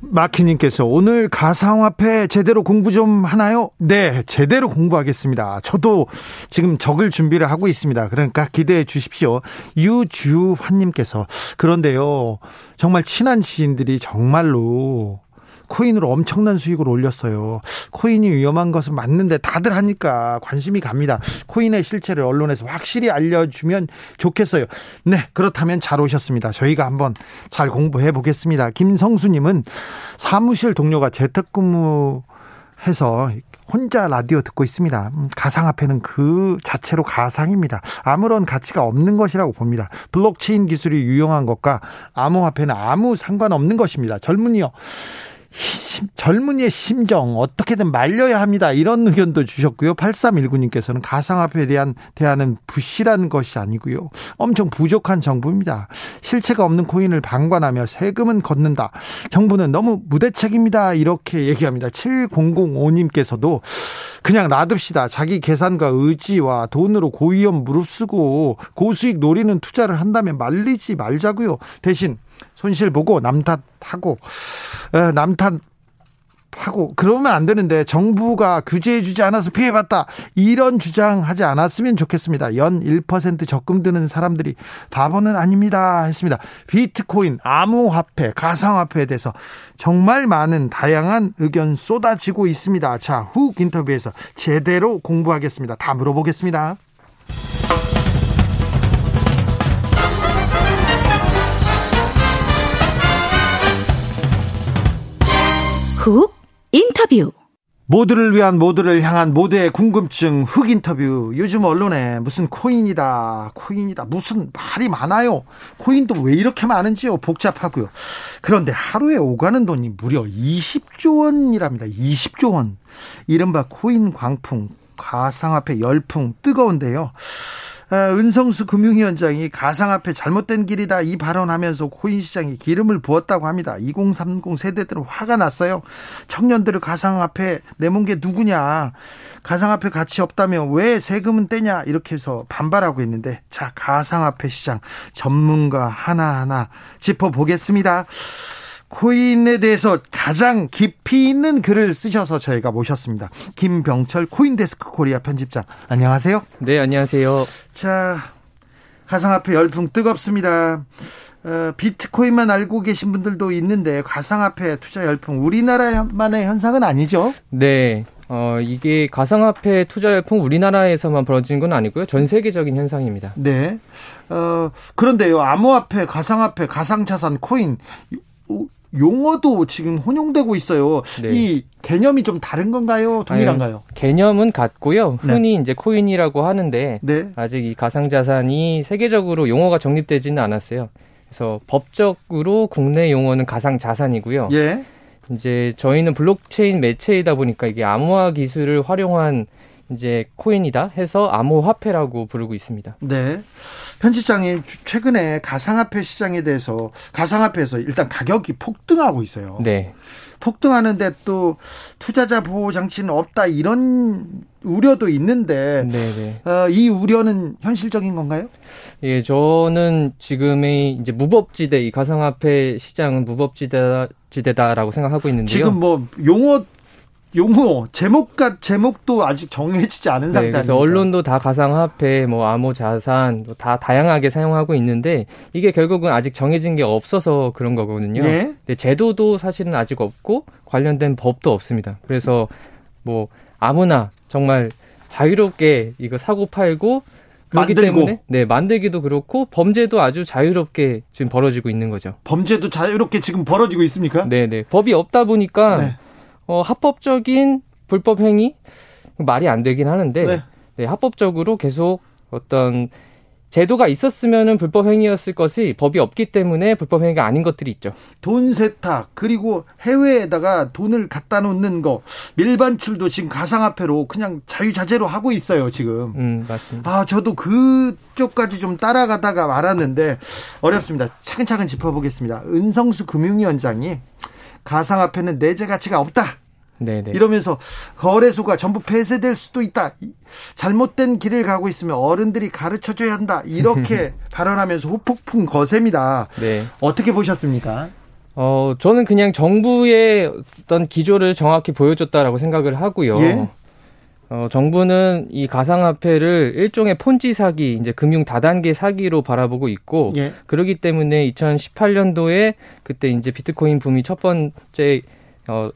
마키님께서 오늘 가상화폐 제대로 공부 좀 하나요? 네, 제대로 공부하겠습니다. 저도 지금 적을 준비를 하고 있습니다. 그러니까 기대해 주십시오. 유주환님께서, 그런데요, 정말 친한 지인들이 정말로 코인으로 엄청난 수익을 올렸어요. 코인이 위험한 것은 맞는데 다들 하니까 관심이 갑니다. 코인의 실체를 언론에서 확실히 알려주면 좋겠어요. 네, 그렇다면 잘 오셨습니다. 저희가 한번 잘 공부해 보겠습니다. 김성수님은, 사무실 동료가 재택근무해서 혼자 라디오 듣고 있습니다. 가상화폐는 그 자체로 가상입니다. 아무런 가치가 없는 것이라고 봅니다. 블록체인 기술이 유용한 것과 암호화폐는 아무 상관없는 것입니다. 젊은이의 심정 어떻게든 말려야 합니다. 이런 의견도 주셨고요. 8319님께서는 가상화폐에 대한 대안은 부실한 것이 아니고요, 엄청 부족한 정부입니다. 실체가 없는 코인을 방관하며 세금은 걷는다. 정부는 너무 무대책입니다. 이렇게 얘기합니다. 7005님께서도 그냥 놔둡시다. 자기 계산과 의지와 돈으로 고위험 무릅쓰고 고수익 노리는 투자를 한다면 말리지 말자고요. 대신 손실 보고 남탓하고 그러면 안 되는데 정부가 규제해 주지 않아서 피해봤다, 이런 주장하지 않았으면 좋겠습니다. 연 1% 적금 드는 사람들이 바보는 아닙니다 했습니다. 비트코인, 암호화폐, 가상화폐에 대해서 정말 많은 다양한 의견 쏟아지고 있습니다. 자, 훅 인터뷰에서 제대로 공부하겠습니다. 다 물어보겠습니다. 훅 인터뷰. 모두를 위한, 모두를 향한, 모두의 궁금증 훅 인터뷰. 요즘 언론에 무슨 코인이다 무슨 말이 많아요. 코인도 왜 이렇게 많은지요, 복잡하고요. 그런데 하루에 오가는 돈이 무려 20조 원이랍니다. 20조 원. 이른바 코인 광풍, 가상화폐 열풍 뜨거운데요. 은성수 금융위원장이 가상화폐 잘못된 길이다, 이 발언하면서 코인 시장에 기름을 부었다고 합니다. 2030 세대들은 화가 났어요. 청년들을 가상화폐 내몬 게 누구냐, 가상화폐 가치 없다며 왜 세금은 떼냐, 이렇게 해서 반발하고 있는데, 자, 가상화폐 시장 전문가 하나하나 짚어보겠습니다. 코인에 대해서 가장 깊이 있는 글을 쓰셔서 저희가 모셨습니다. 김병철 코인데스크 코리아 편집장, 안녕하세요. 네, 안녕하세요. 자, 가상화폐 열풍 뜨겁습니다. 비트코인만 알고 계신 분들도 있는데 가상화폐 투자 열풍, 우리나라만의 현상은 아니죠? 네, 이게 가상화폐 투자 열풍 우리나라에서만 벌어지는 건 아니고요, 전 세계적인 현상입니다. 네, 그런데요, 암호화폐, 가상화폐, 가상자산, 코인 용어도 지금 혼용되고 있어요. 네. 이 개념이 좀 다른 건가요? 동일한가요? 개념은 같고요. 흔히 이제 코인이라고 하는데, 네, 아직 이 가상자산이 세계적으로 용어가 정립되지는 않았어요. 그래서 법적으로 국내 용어는 가상자산이고요. 예. 이제 저희는 블록체인 매체이다 보니까 이게 암호화 기술을 활용한 이제 코인이다 해서 암호화폐라고 부르고 있습니다. 네. 편집장이 최근에 가상화폐 시장에 대해서, 가상화폐에서 일단 가격이 폭등하고 있어요. 네. 폭등하는데 또 투자자 보호 장치는 없다, 이런 우려도 있는데, 네네, 이 우려는 현실적인 건가요? 예, 저는 지금의 이제 무법지대, 이 가상화폐 시장은 무법지대다라고 생각하고 있는데요. 지금 뭐 용어, 제목도 아직 정해지지 않은 상태입니다. 네, 그래서 언론도 다 가상화폐, 뭐 암호자산, 다 다양하게 사용하고 있는데 이게 결국은 아직 정해진 게 없어서 그런 거거든요. 네? 근데 제도도 사실은 아직 없고 관련된 법도 없습니다. 그래서 뭐 아무나 정말 자유롭게 이거 사고 팔고 그렇기 때문에, 네, 만들기도 그렇고 범죄도 아주 자유롭게 지금 벌어지고 있는 거죠. 범죄도 자유롭게 지금 벌어지고 있습니까? 네. 법이 없다 보니까, 네, 합법적인 불법 행위, 말이 안 되긴 하는데, 네, 합법적으로 계속 어떤 제도가 있었으면 불법 행위였을 것이 법이 없기 때문에 불법 행위가 아닌 것들이 있죠. 돈 세탁, 그리고 해외에다가 돈을 갖다 놓는 거, 밀반출도 지금 가상화폐로 그냥 자유자재로 하고 있어요, 지금. 맞습니다. 아, 저도 그쪽까지 좀 따라가다가 말았는데 어렵습니다. 차근차근 짚어보겠습니다. 은성수 금융위원장이 가상화폐는 내재 가치가 없다. 네네. 이러면서 거래소가 전부 폐쇄될 수도 있다, 잘못된 길을 가고 있으면 어른들이 가르쳐줘야 한다, 이렇게 발언하면서 후폭풍 거셉니다. 네. 어떻게 보셨습니까? 저는 그냥 정부의 어떤 기조를 정확히 보여줬다라고 생각을 하고요. 예? 정부는 이 가상화폐를 일종의 폰지 사기, 이제 금융 다단계 사기로 바라보고 있고, 예? 그러기 때문에 2018년도에 그때 이제 비트코인 붐이 첫 번째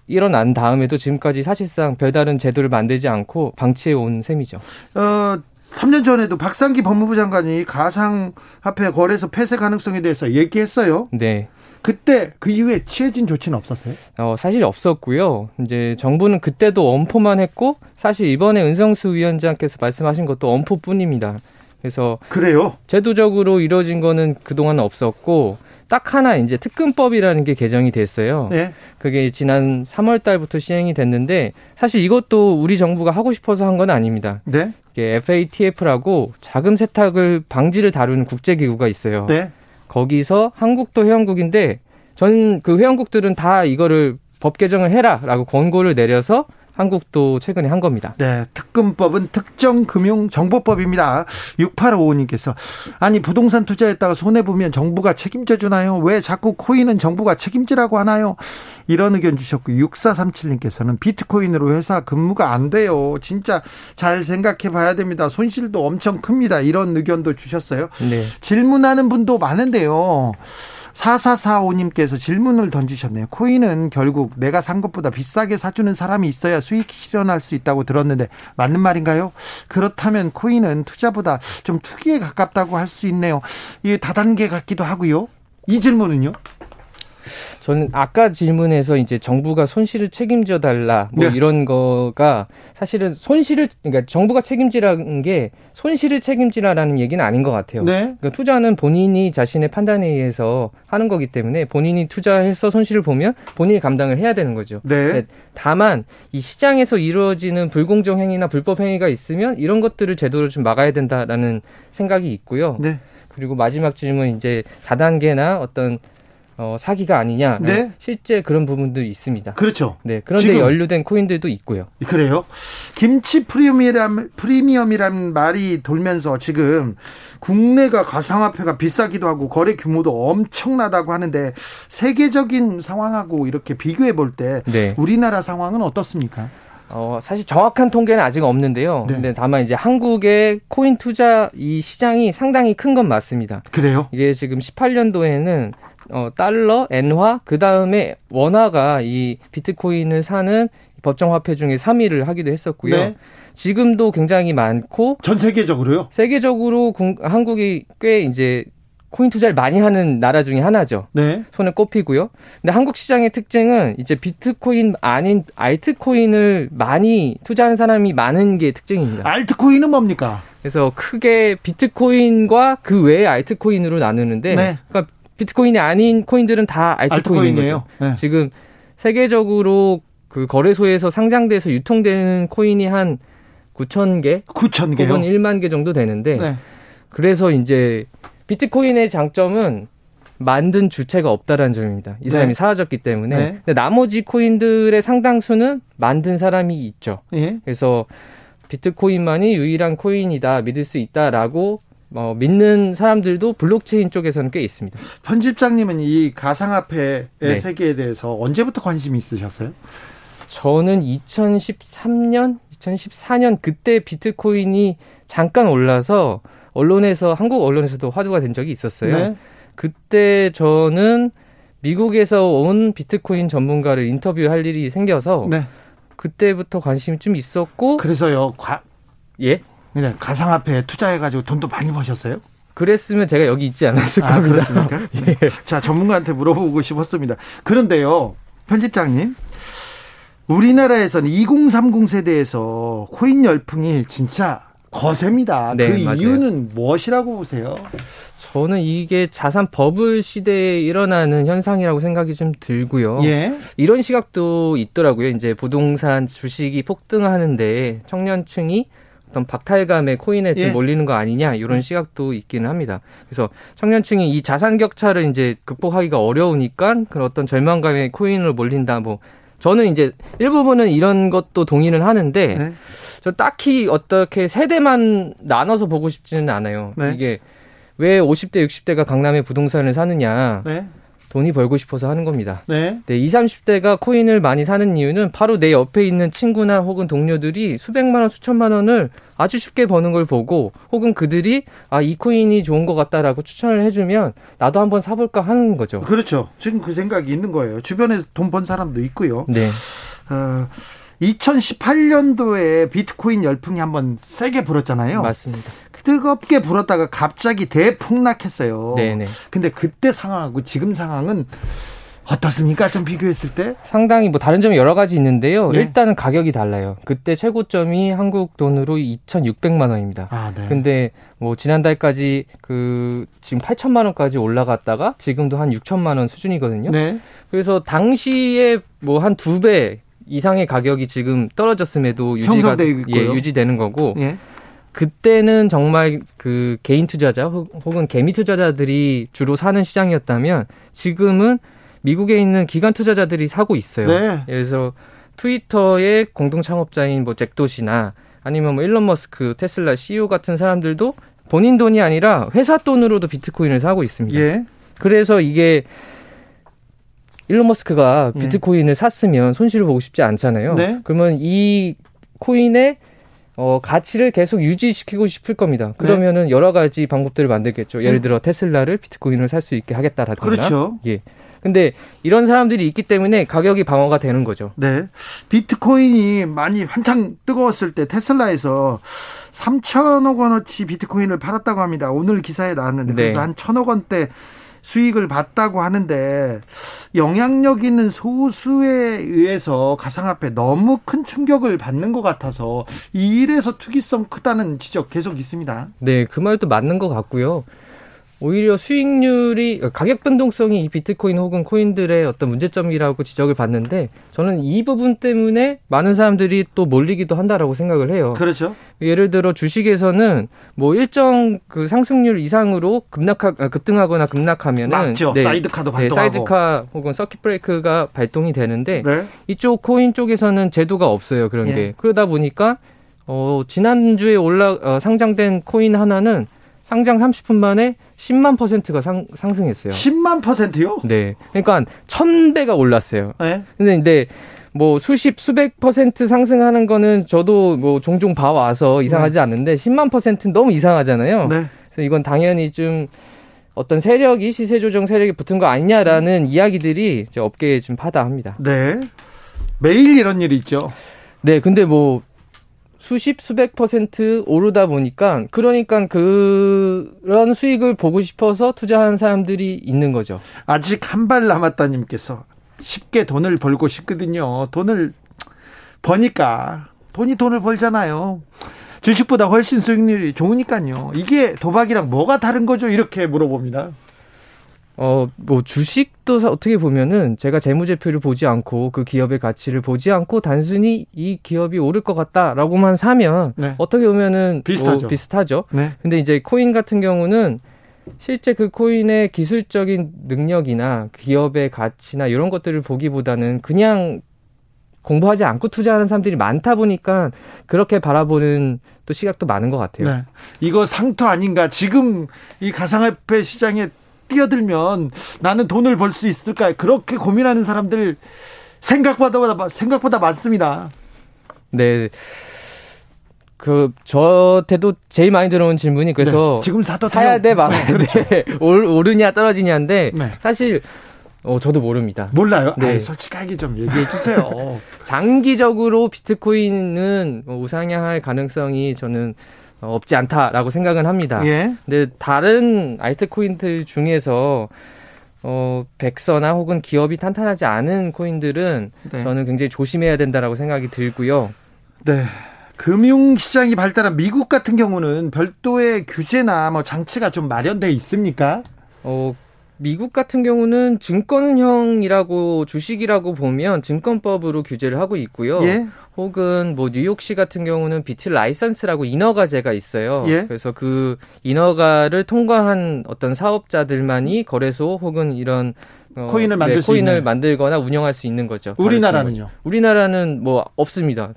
일어난 다음에도 지금까지 사실상 별다른 제도를 만들지 않고 방치해온 셈이죠. 3년 전에도 박상기 법무부 장관이 가상화폐 거래소 폐쇄 가능성에 대해서 얘기했어요. 네. 그때 그 이후에 취해진 조치는 없었어요? 사실 없었고요. 이제 정부는 그때도 엄포만 했고, 사실 이번에 은성수 위원장께서 말씀하신 것도 엄포뿐입니다. 그래서 그래요? 제도적으로 이루어진 거는 그동안 없었고, 딱 하나 이제 특금법이라는 게 개정이 됐어요. 네. 그게 지난 3월 달부터 시행이 됐는데, 사실 이것도 우리 정부가 하고 싶어서 한 건 아닙니다. 네. 이게 FATF라고 자금 세탁을 방지를 다루는 국제기구가 있어요. 네. 거기서 한국도 회원국인데, 전 그 회원국들은 다 이거를 법 개정을 해라라고 권고를 내려서 한국도 최근에 한 겁니다. 네, 특금법은 특정금융정보법입니다. 6855님께서 아니 부동산 투자했다가 손해보면 정부가 책임져주나요? 왜 자꾸 코인은 정부가 책임지라고 하나요? 이런 의견 주셨고, 6437님께서는 비트코인으로 회사 근무가 안 돼요. 진짜 잘 생각해 봐야 됩니다. 손실도 엄청 큽니다. 이런 의견도 주셨어요. 네. 질문하는 분도 많은데요. 4445님께서 질문을 던지셨네요. 코인은 결국 내가 산 것보다 비싸게 사주는 사람이 있어야 수익이 실현할 수 있다고 들었는데 맞는 말인가요? 그렇다면 코인은 투자보다 좀 투기에 가깝다고 할 수 있네요. 이게 다단계 같기도 하고요. 이 질문은요? 저는 아까 질문에서 이제 정부가 손실을 책임져 달라 네. 이런 거가 사실은 손실을, 그러니까 정부가 책임지라는 게 손실을 책임지라라는 얘기는 아닌 것 같아요. 네. 그러니까 투자는 본인이 자신의 판단에 의해서 하는 거기 때문에 본인이 투자해서 손실을 보면 본인이 감당을 해야 되는 거죠. 네. 다만 이 시장에서 이루어지는 불공정 행위나 불법 행위가 있으면 이런 것들을 제도로 좀 막아야 된다라는 생각이 있고요. 네. 그리고 마지막 질문 이제 4단계나 어떤 사기가 아니냐. 네? 실제 그런 부분도 있습니다. 그렇죠. 네. 그런데 지금 연루된 코인들도 있고요. 그래요? 김치 프리미엄이란 말이 돌면서 지금 국내가 가상화폐가 비싸기도 하고 거래 규모도 엄청나다고 하는데, 세계적인 상황하고 이렇게 비교해 볼 때 네. 우리나라 상황은 어떻습니까? 사실 정확한 통계는 아직 없는데요. 네. 근데 다만 이제 한국의 코인 투자 이 시장이 상당히 큰 건 맞습니다. 그래요? 이게 지금 18년도에는 달러, 엔화, 그 다음에 원화가 이 비트코인을 사는 법정화폐 중에 3위를 하기도 했었고요. 네. 지금도 굉장히 많고. 전 세계적으로요? 세계적으로 한국이 꽤 이제 코인 투자를 많이 하는 나라 중에 하나죠. 네. 손에 꼽히고요. 근데 한국 시장의 특징은 이제 비트코인 아닌 알트코인을 많이 투자하는 사람이 많은 게 특징입니다. 알트코인은 뭡니까? 그래서 크게 비트코인과 그 외의 알트코인으로 나누는데. 네. 그러니까 비트코인이 아닌 코인들은 다 알트코인인 거죠. 네. 지금 세계적으로 그 거래소에서 상장돼서 유통되는 코인이 한 9,000개? 9,000개요? 혹은 1만 개 정도 되는데 네. 그래서 이제 비트코인의 장점은 만든 주체가 없다라는 점입니다. 이 사람이 네. 사라졌기 때문에. 네. 근데 나머지 코인들의 상당수는 만든 사람이 있죠. 네. 그래서 비트코인만이 유일한 코인이다, 믿을 수 있다라고 믿는 사람들도 블록체인 쪽에서는 꽤 있습니다. 편집장님은 이 가상화폐의 네. 세계에 대해서 언제부터 관심이 있으셨어요? 저는 2013년, 2014년 그때 비트코인이 잠깐 올라서 언론에서, 한국 언론에서도 화두가 된 적이 있었어요. 네. 그때 저는 미국에서 온 비트코인 전문가를 인터뷰할 일이 생겨서 네. 그때부터 관심이 좀 있었고. 그래서요. 예? 네, 가상화폐에 투자해가지고 돈도 많이 버셨어요? 그랬으면 제가 여기 있지 않았을 겁니다. 아, 그렇습니까? 네. 예. 자, 전문가한테 물어보고 싶었습니다. 그런데요, 편집장님, 우리나라에서는 2030 세대에서 코인 열풍이 진짜 거셉니다. 네, 그 맞아요. 이유는 무엇이라고 보세요? 저는 이게 자산 버블 시대에 일어나는 현상이라고 생각이 좀 들고요. 예. 이런 시각도 있더라고요. 이제 부동산 주식이 폭등하는데 청년층이 어떤 박탈감에 코인에 좀 몰리는 거 아니냐 이런 시각도 있기는 합니다. 그래서 청년층이 이 자산 격차를 이제 극복하기가 어려우니까 그런 어떤 절망감에 코인으로 몰린다. 뭐 저는 이제 일부분은 이런 것도 동의는 하는데 네. 저 딱히 어떻게 세대만 나눠서 보고 싶지는 않아요. 네. 이게 왜 50대, 60대가 강남에 부동산을 사느냐. 네. 돈이 벌고 싶어서 하는 겁니다. 네. 네, 20, 30대가 코인을 많이 사는 이유는 바로 내 옆에 있는 친구나 혹은 동료들이 수백만 원, 수천만 원을 아주 쉽게 버는 걸 보고 혹은 그들이 아, 이 코인이 좋은 것 같다라고 추천을 해주면 나도 한번 사볼까 하는 거죠. 그렇죠. 지금 그 생각이 있는 거예요. 주변에 돈 번 사람도 있고요. 네. 2018년도에 비트코인 열풍이 한번 세게 불었잖아요. 맞습니다. 뜨겁게 불었다가 갑자기 대폭락했어요. 네네. 근데 그때 상황하고 지금 상황은 어떻습니까? 좀 비교했을 때? 상당히 뭐 다른 점이 여러 가지 있는데요. 네. 일단은 가격이 달라요. 그때 최고점이 한국 돈으로 2,600만 원입니다. 아, 네. 근데 뭐 지난달까지 그 지금 8천만 원까지 올라갔다가 지금도 한 6천만 원 수준이거든요. 네. 그래서 당시에 뭐 한 2배 이상의 가격이 지금 떨어졌음에도 유지가 유지되는 거고. 예. 그때는 정말 그 개인 투자자 혹은 개미 투자자들이 주로 사는 시장이었다면 지금은 미국에 있는 기관 투자자들이 사고 있어요. 네. 예를 들어서 트위터의 공동 창업자인 뭐 잭도시나 아니면 뭐 일론 머스크, 테슬라 CEO 같은 사람들도 본인 돈이 아니라 회사 돈으로도 비트코인을 사고 있습니다. 예. 그래서 이게 일론 머스크가 비트코인을 샀으면 손실을 보고 싶지 않잖아요. 네. 그러면 이 코인의 가치를 계속 유지시키고 싶을 겁니다. 그러면은 여러 가지 방법들을 만들겠죠. 예를 들어 테슬라를 비트코인으로 살 수 있게 하겠다라든가. 그렇죠. 예. 근데 이런 사람들이 있기 때문에 가격이 방어가 되는 거죠. 네. 비트코인이 많이 한창 뜨거웠을 때 테슬라에서 3천억 원어치 비트코인을 팔았다고 합니다. 오늘 기사에 나왔는데 그래서 한 1천억 원대 수익을 봤다고 하는데 영향력 있는 소수에 의해서 가상화폐 너무 큰 충격을 받는 것 같아서 이 일에서 투기성 크다는 지적 계속 있습니다. 네, 그 말도 맞는 것 같고요. 오히려 수익률이 가격 변동성이 이 비트코인 혹은 코인들의 어떤 문제점이라고 지적을 받는데 저는 이 부분 때문에 많은 사람들이 또 몰리기도 한다라고 생각을 해요. 그렇죠. 예를 들어 주식에서는 뭐 일정 그 상승률 이상으로 급등하거나 급락하면은 맞죠. 네, 사이드카도 발동하고 사이드카 혹은 서킷 브레이크가 발동이 되는데 이쪽 코인 쪽에서는 제도가 없어요. 그런 게 그러다 보니까 지난주에 상장된 코인 하나는 상장 30분 만에 10만%가 상승했어요. 10만%요? 네. 그러니까 1,000배가 올랐어요. 네. 근데 뭐 수백 퍼센트 상승하는 거는 저도 뭐 종종 봐와서 이상하지 않는데 10만%는 너무 이상하잖아요. 네. 그래서 이건 당연히 좀 어떤 세력이 시세 조정 세력이 붙은 거 아니냐라는 이야기들이 이제 업계에 좀 파다합니다. 네. 매일 이런 일이 있죠. 네. 근데 뭐 수백 퍼센트 오르다 보니까 그러니까 그런 수익을 보고 싶어서 투자하는 사람들이 있는 거죠. 아직 한 발 남았다님께서 쉽게 돈을 벌고 싶거든요. 돈을 버니까 돈을 벌잖아요. 주식보다 훨씬 수익률이 좋으니까요. 이게 도박이랑 뭐가 다른 거죠? 이렇게 물어봅니다. 뭐 주식도 어떻게 보면은 제가 재무제표를 보지 않고 그 기업의 가치를 보지 않고 단순히 이 기업이 오를 것 같다라고만 사면 어떻게 보면은 비슷하죠. 네. 근데 이제 코인 같은 경우는 실제 그 코인의 기술적인 능력이나 기업의 가치나 이런 것들을 보기보다는 그냥 공부하지 않고 투자하는 사람들이 많다 보니까 그렇게 바라보는 또 시각도 많은 것 같아요. 네. 이거 상투 아닌가? 지금 이 가상화폐 시장에 뛰어들면 나는 돈을 벌 수 있을까? 그렇게 고민하는 사람들 생각보다 많습니다. 네. 저한테도 제일 많이 들어온 질문이 그래서 지금 사도 사야 돼, 말아야 돼. 오르냐 떨어지냐인데 사실 저도 모릅니다. 몰라요? 네. 솔직하게 좀 얘기해 주세요. 장기적으로 비트코인은 우상향할 가능성이 저는 없지 않다라고 생각은 합니다. 예. 근데 다른 알트코인들 중에서 백서나 혹은 기업이 탄탄하지 않은 코인들은 저는 굉장히 조심해야 된다라고 생각이 들고요. 네. 금융시장이 발달한 미국 같은 경우는 별도의 규제나 뭐 장치가 좀 마련돼 있습니까? 미국 같은 경우는 증권형이라고 주식이라고 보면 증권법으로 규제를 하고 있고요. 예? 혹은 뭐 뉴욕시 같은 경우는 비트 라이선스라고 인허가제가 있어요. 예? 그래서 그 인허가를 통과한 어떤 사업자들만이 거래소 혹은 이런 코인을 만들 수 코인을 있는. 만들거나 운영할 수 있는 거죠. 우리나라는요? 우리나라는 뭐 없습니다.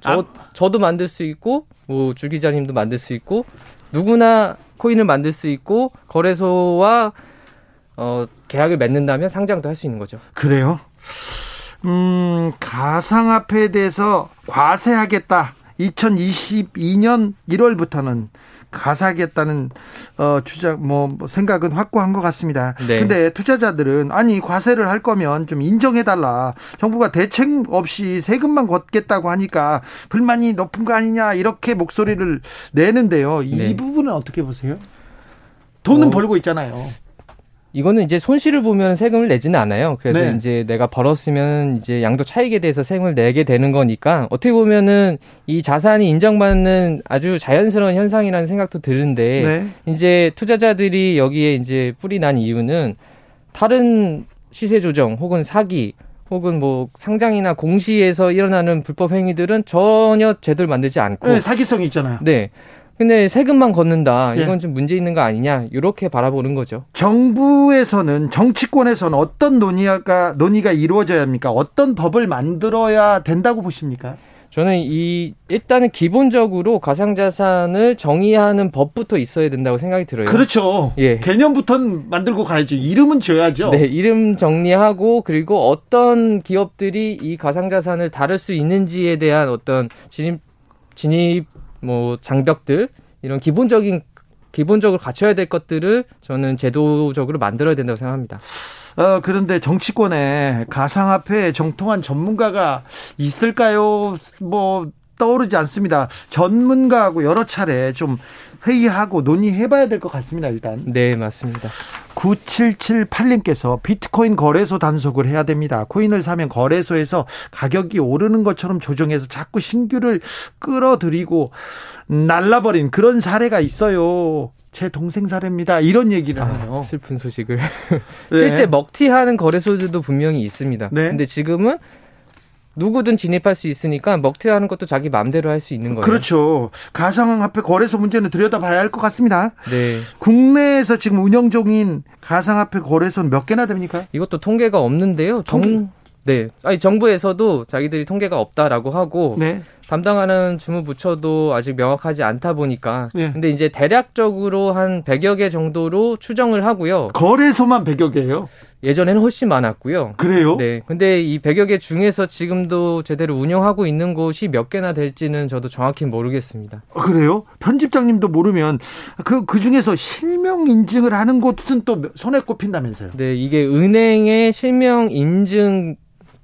저도 만들 수 있고 뭐 주 기자님도 만들 수 있고 누구나 코인을 만들 수 있고 거래소와 계약을 맺는다면 상장도 할 수 있는 거죠. 그래요? 가상화폐에 대해서 과세하겠다. 2022년 1월부터는 과세하겠다는 주장, 생각은 확고한 것 같습니다. 네. 근데 투자자들은 아니 과세를 할 거면 좀 인정해달라. 정부가 대책 없이 세금만 걷겠다고 하니까 불만이 높은 거 아니냐 이렇게 목소리를 내는데요. 이 네. 부분은 어떻게 보세요? 돈은 벌고 있잖아요. 이거는 이제 손실을 보면 세금을 내지는 않아요. 그래서 네. 이제 내가 벌었으면 이제 양도 차익에 대해서 세금을 내게 되는 거니까 어떻게 보면은 이 자산이 인정받는 아주 자연스러운 현상이라는 생각도 드는데 네. 이제 투자자들이 여기에 이제 뿔이 난 이유는 다른 시세 조정 혹은 사기 혹은 뭐 상장이나 공시에서 일어나는 불법 행위들은 전혀 제도를 만들지 않고 네, 사기성이 있잖아요. 네. 근데 세금만 걷는다. 이건 좀 문제 있는 거 아니냐. 이렇게 바라보는 거죠. 정부에서는 정치권에서는 어떤 논의가 이루어져야 합니까? 어떤 법을 만들어야 된다고 보십니까? 저는 일단은 기본적으로 가상자산을 정의하는 법부터 있어야 된다고 생각이 들어요. 그렇죠. 예. 개념부터는 만들고 가야죠. 이름은 지어야죠. 네, 이름 정리하고 그리고 어떤 기업들이 이 가상자산을 다룰 수 있는지에 대한 어떤 진입 장벽들 이런 기본적으로 갖춰야 될 것들을 저는 제도적으로 만들어야 된다고 생각합니다. 그런데 정치권에 가상화폐에 정통한 전문가가 있을까요? 떠오르지 않습니다. 전문가하고 여러 차례 좀 회의하고 논의해봐야 될 것 같습니다. 일단 네 맞습니다. 9778님께서 비트코인 거래소 단속을 해야 됩니다. 코인을 사면 거래소에서 가격이 오르는 것처럼 조정해서 자꾸 신규를 끌어들이고 날라버린 그런 사례가 있어요. 제 동생 사례입니다. 이런 얘기를 하네요. 슬픈 소식을 네. 실제 먹튀하는 거래소들도 분명히 있습니다. 네. 근데 지금은 누구든 진입할 수 있으니까 먹튀하는 것도 자기 마음대로 할 수 있는 거예요. 그렇죠. 가상화폐 거래소 문제는 들여다봐야 할 것 같습니다. 네. 국내에서 지금 운영 중인 가상화폐 거래소는 몇 개나 됩니까? 이것도 통계가 없는데요. 네. 아니 정부에서도 자기들이 통계가 없다라고 하고 네. 담당하는 주무부처도 아직 명확하지 않다 보니까 네. 근데 이제 대략적으로 한 100여 개 정도로 추정을 하고요. 거래소만 100여 개예요? 예전에는 훨씬 많았고요. 그래요? 네. 근데 이 100여 개 중에서 지금도 제대로 운영하고 있는 곳이 몇 개나 될지는 저도 정확히 모르겠습니다. 그래요? 편집장님도 모르면 그 중에서 실명 인증을 하는 곳은 또 손에 꼽힌다면서요. 네. 이게 은행의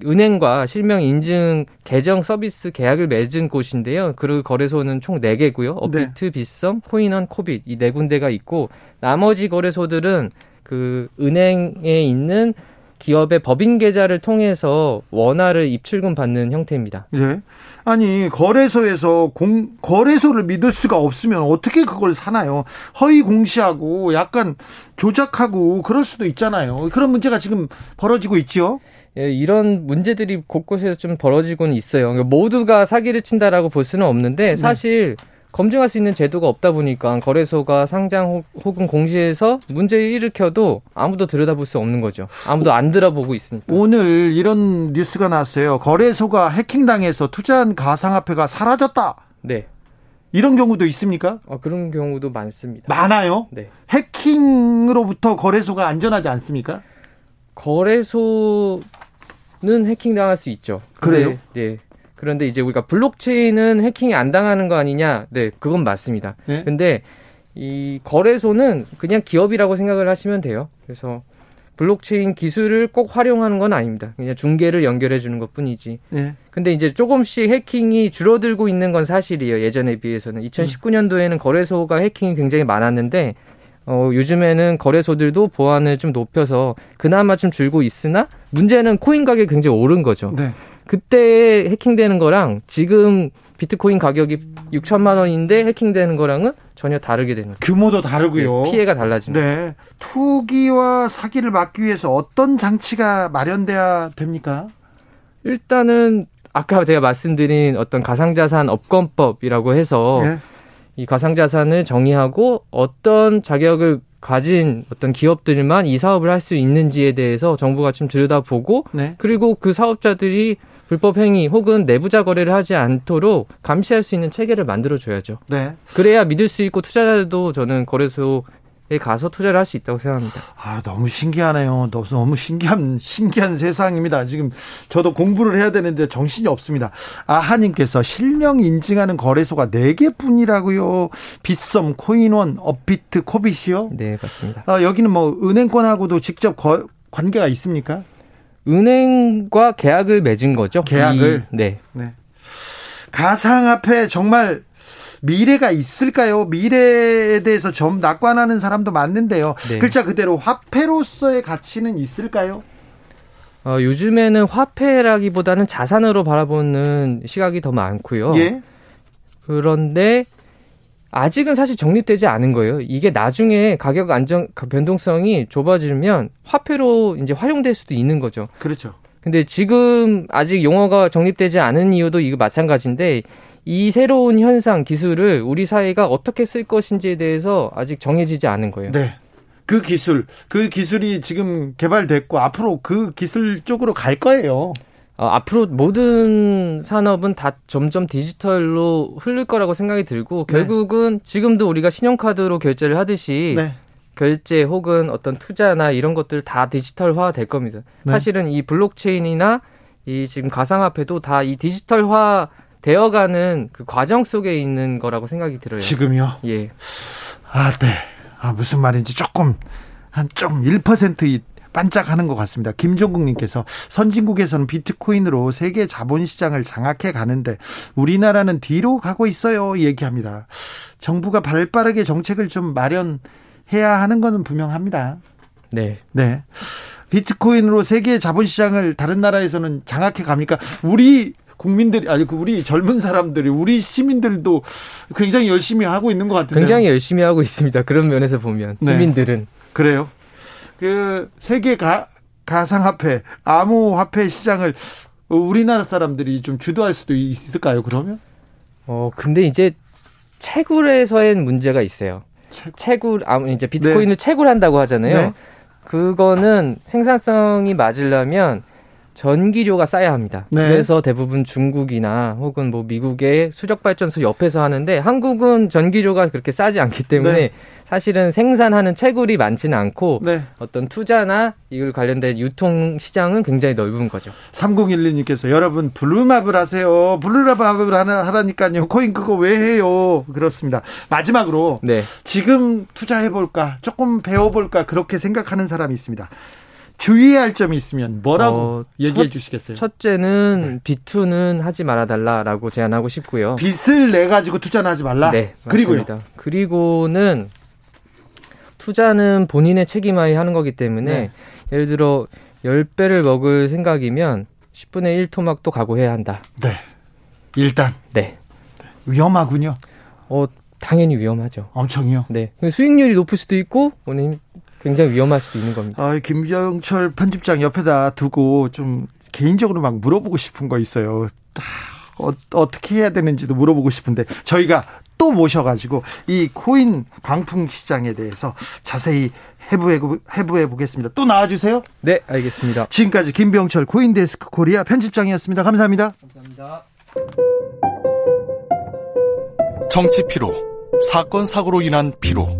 은행과 실명인증 계정 서비스 계약을 맺은 곳인데요. 그 거래소는 총 4개고요. 업비트, 네. 빗썸, 코인원, 코빗 이 4군데가 있고 나머지 거래소들은 그 은행에 있는 기업의 법인 계좌를 통해서 원화를 입출금 받는 형태입니다. 네. 아니 거래소에서 거래소를 믿을 수가 없으면 어떻게 그걸 사나요? 허위 공시하고 약간 조작하고 그럴 수도 있잖아요. 그런 문제가 지금 벌어지고 있죠. 예, 이런 문제들이 곳곳에서 좀 벌어지고는 있어요. 그러니까 모두가 사기를 친다라고 볼 수는 없는데 사실 네. 검증할 수 있는 제도가 없다 보니까 거래소가 상장 혹은 공시에서 문제를 일으켜도 아무도 들여다볼 수 없는 거죠. 아무도 안 들여다보고 있으니까. 오늘 이런 뉴스가 나왔어요. 거래소가 해킹당해서 투자한 가상화폐가 사라졌다. 네. 이런 경우도 있습니까? 그런 경우도 많습니다. 많아요? 네. 해킹으로부터 거래소가 안전하지 않습니까? 거래소는 해킹당할 수 있죠. 그래요? 네. 그런데 이제 우리가 블록체인은 해킹이 안 당하는 거 아니냐? 네, 그건 맞습니다. 네? 근데 이 거래소는 그냥 기업이라고 생각을 하시면 돼요. 그래서 블록체인 기술을 꼭 활용하는 건 아닙니다. 그냥 중개를 연결해 주는 것뿐이지. 네. 근데 이제 조금씩 해킹이 줄어들고 있는 건 사실이에요. 예전에 비해서는 2019년도에는 거래소가 해킹이 굉장히 많았는데 요즘에는 거래소들도 보안을 좀 높여서 그나마 좀 줄고 있으나 문제는 코인 가격이 굉장히 오른 거죠. 네. 그때 해킹되는 거랑 지금 비트코인 가격이 6천만 원인데 해킹되는 거랑은 전혀 다르게 되는 거죠. 규모도 다르고요. 네, 피해가 달라지는 네. 투기와 사기를 막기 위해서 어떤 장치가 마련돼야 됩니까? 일단은 아까 제가 말씀드린 어떤 가상자산 업권법이라고 해서 네. 이 가상자산을 정의하고 어떤 자격을 가진 어떤 기업들만 이 사업을 할 수 있는지에 대해서 정부가 좀 들여다보고 네. 그리고 그 사업자들이 불법 행위 혹은 내부자 거래를 하지 않도록 감시할 수 있는 체계를 만들어줘야죠. 네. 그래야 믿을 수 있고 투자자들도 저는 거래소에 가서 투자를 할 수 있다고 생각합니다. 아, 너무 신기하네요. 너무 신기한 세상입니다. 지금 저도 공부를 해야 되는데 정신이 없습니다. 아하님께서 실명 인증하는 거래소가 4개뿐이라고요. 빗썸, 코인원, 업비트, 코빗이요? 네, 맞습니다. 아, 여기는 뭐 은행권하고도 직접 관계가 있습니까? 은행과 계약을 맺은 거죠. 계약을. 네. 네. 가상화폐 정말 미래가 있을까요? 미래에 대해서 좀 낙관하는 사람도 많은데요. 네. 글자 그대로 화폐로서의 가치는 있을까요? 요즘에는 화폐라기보다는 자산으로 바라보는 시각이 더 많고요. 예. 그런데 아직은 사실 정립되지 않은 거예요. 이게 나중에 가격 안정 변동성이 좁아지면 화폐로 이제 활용될 수도 있는 거죠. 그렇죠. 근데 지금 아직 용어가 정립되지 않은 이유도 이거 마찬가지인데 이 새로운 현상 기술을 우리 사회가 어떻게 쓸 것인지에 대해서 아직 정해지지 않은 거예요. 네. 그 기술이 지금 개발됐고 앞으로 그 기술 쪽으로 갈 거예요. 앞으로 모든 산업은 다 점점 디지털로 흐를 거라고 생각이 들고 결국은 네. 지금도 우리가 신용카드로 결제를 하듯이 네. 결제 혹은 어떤 투자나 이런 것들 다 디지털화 될 겁니다. 네. 사실은 이 블록체인이나 이 지금 가상화폐도 다 이 디지털화 되어가는 그 과정 속에 있는 거라고 생각이 들어요. 지금요? 예. 아, 네. 아, 무슨 말인지 조금 한 좀 1% 반짝하는 것 같습니다. 김종국님께서 선진국에서는 비트코인으로 세계 자본시장을 장악해 가는데 우리나라는 뒤로 가고 있어요. 얘기합니다. 정부가 발빠르게 정책을 좀 마련해야 하는 것은 분명합니다. 네. 네. 비트코인으로 세계 자본시장을 다른 나라에서는 장악해 갑니까? 우리 국민들이 아니 우리 젊은 사람들이 우리 시민들도 굉장히 열심히 하고 있는 것 같은데요. 굉장히 열심히 하고 있습니다. 그런 면에서 보면 네. 시민들은 그래요. 그 세계 가상화폐, 암호화폐 시장을 우리나라 사람들이 좀 주도할 수도 있을까요? 그러면? 근데 이제 채굴에서의 문제가 있어요. 이제 비트코인을 네. 채굴한다고 하잖아요. 네. 그거는 생산성이 맞으려면 전기료가 싸야 합니다. 네. 그래서 대부분 중국이나 혹은 뭐 미국의 수력발전소 옆에서 하는데 한국은 전기료가 그렇게 싸지 않기 때문에 네. 사실은 생산하는 채굴이 많지는 않고 네. 어떤 투자나 이걸 관련된 유통 시장은 굉장히 넓은 거죠. 3012님께서 여러분 블루마블 하세요. 블루마블 하라니까요. 코인 그거 왜 해요? 그렇습니다. 마지막으로 네. 지금 투자해볼까? 조금 배워볼까? 그렇게 생각하는 사람이 있습니다. 주의해야 할 점이 있으면 뭐라고 얘기해 주시겠어요? 첫째는 네. 비투는 하지 말아달라라고 제안하고 싶고요. 빚을 내가지고 투자는 하지 말라? 네. 맞습니다. 그리고요? 그리고는 투자는 본인의 책임하에 하는 거기 때문에 네. 예를 들어 10배를 먹을 생각이면 10분의 1토막도 각오해야 한다. 네. 일단? 네. 위험하군요. 당연히 위험하죠. 엄청요? 네. 수익률이 높을 수도 있고 굉장히 위험할 수도 있는 겁니다. 김병철 편집장 옆에다 두고 좀 개인적으로 막 물어보고 싶은 거 있어요. 어떻게 해야 되는지도 물어보고 싶은데 저희가 또 모셔가지고 이 코인 강풍 시장에 대해서 자세히 해부해 보겠습니다. 또 나와주세요. 네, 알겠습니다. 지금까지 김병철 코인데스크 코리아 편집장이었습니다. 감사합니다. 감사합니다. 정치 피로, 사건 사고로 인한 피로,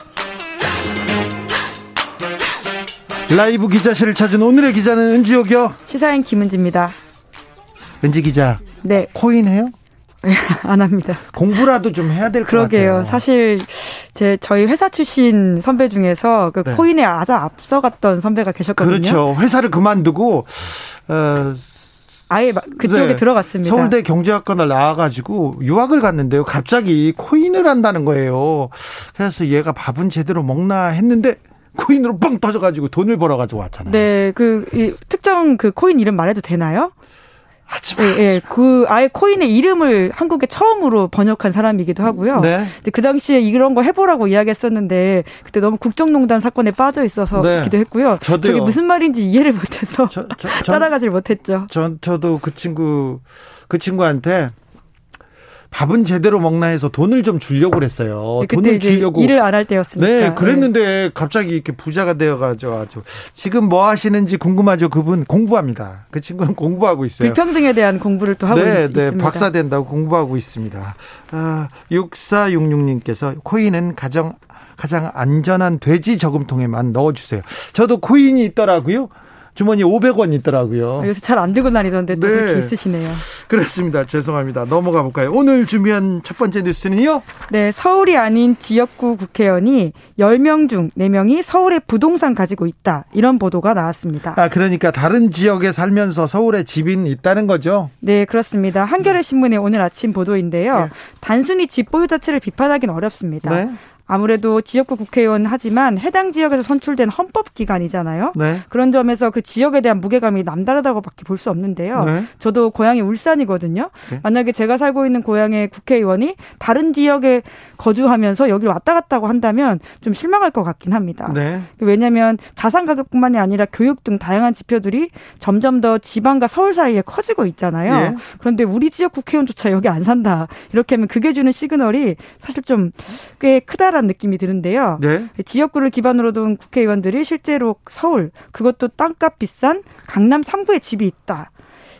라이브 기자실을 찾은 오늘의 기자는 은지옥이요. 시사인 김은지입니다. 은지 기자, 네. 코인 해요? 안 합니다. 공부라도 좀 해야 될 것 같아요. 그러게요. 사실 저희 회사 출신 선배 중에서 그 네. 코인에 아주 앞서갔던 선배가 계셨거든요. 그렇죠. 회사를 그만두고 아예 그쪽에 네. 들어갔습니다. 서울대 경제학과를 나와가지고 유학을 갔는데요. 갑자기 코인을 한다는 거예요. 그래서 얘가 밥은 제대로 먹나 했는데 코인으로 뻥 터져가지고 돈을 벌어가지고 왔잖아요. 네, 특정 그 코인 이름 말해도 되나요? 하지마. 예, 그 아예 코인의 이름을 한국에 처음으로 번역한 사람이기도 하고요. 네. 근데 그 당시에 이런 거 해보라고 이야기했었는데 그때 너무 국정농단 사건에 빠져 있어서 네. 기도 했고요. 저도요. 저게 무슨 말인지 이해를 못해서 따라가질 못했죠. 저도 그 친구한테. 밥은 제대로 먹나 해서 돈을 좀 주려고 그랬어요. 네, 돈을 주려고 일을 안 할 때였으니까. 네, 그랬는데 갑자기 이렇게 부자가 되어가지고 지금 뭐 하시는지 궁금하죠. 그분 공부합니다. 그 친구는 공부하고 있어요. 불평등에 대한 공부를 또 하고 있습니다. 네, 박사 된다고 공부하고 있습니다. 6466님께서 코인은 가장 안전한 돼지 저금통에만 넣어주세요. 저도 코인이 있더라고요. 주머니에 500원 있더라고요. 요새 잘 안 들고 다니던데 또 그렇게 있으시네요. 그렇습니다. 죄송합니다. 넘어가 볼까요? 오늘 준비한 첫 번째 뉴스는요? 네. 서울이 아닌 지역구 국회의원이 10명 중 4명이 서울에 부동산 가지고 있다. 이런 보도가 나왔습니다. 아, 그러니까 다른 지역에 살면서 서울에 집이 있다는 거죠? 네. 그렇습니다. 한겨레신문의 오늘 아침 보도인데요. 네. 단순히 집 보유 자체를 비판하기는 어렵습니다. 네. 아무래도 지역구 국회의원 하지만 해당 지역에서 선출된 헌법기관이잖아요. 네. 그런 점에서 그 지역에 대한 무게감이 남다르다고밖에 볼 수 없는데요. 네. 저도 고향이 울산이거든요. 네. 만약에 제가 살고 있는 고향의 국회의원이 다른 지역에 거주하면서 여기를 왔다 갔다고 한다면 좀 실망할 것 같긴 합니다. 네. 왜냐하면 자산 가격뿐만이 아니라 교육 등 다양한 지표들이 점점 더 지방과 서울 사이에 커지고 있잖아요. 네. 그런데 우리 지역 국회의원조차 여기 안 산다. 이렇게 하면 그게 주는 시그널이 사실 좀 꽤 크다라는 느낌이 드는데요. 네. 지역구를 기반으로 둔 국회의원들이 실제로 서울, 그것도 땅값 비싼 강남 3구에 집이 있다.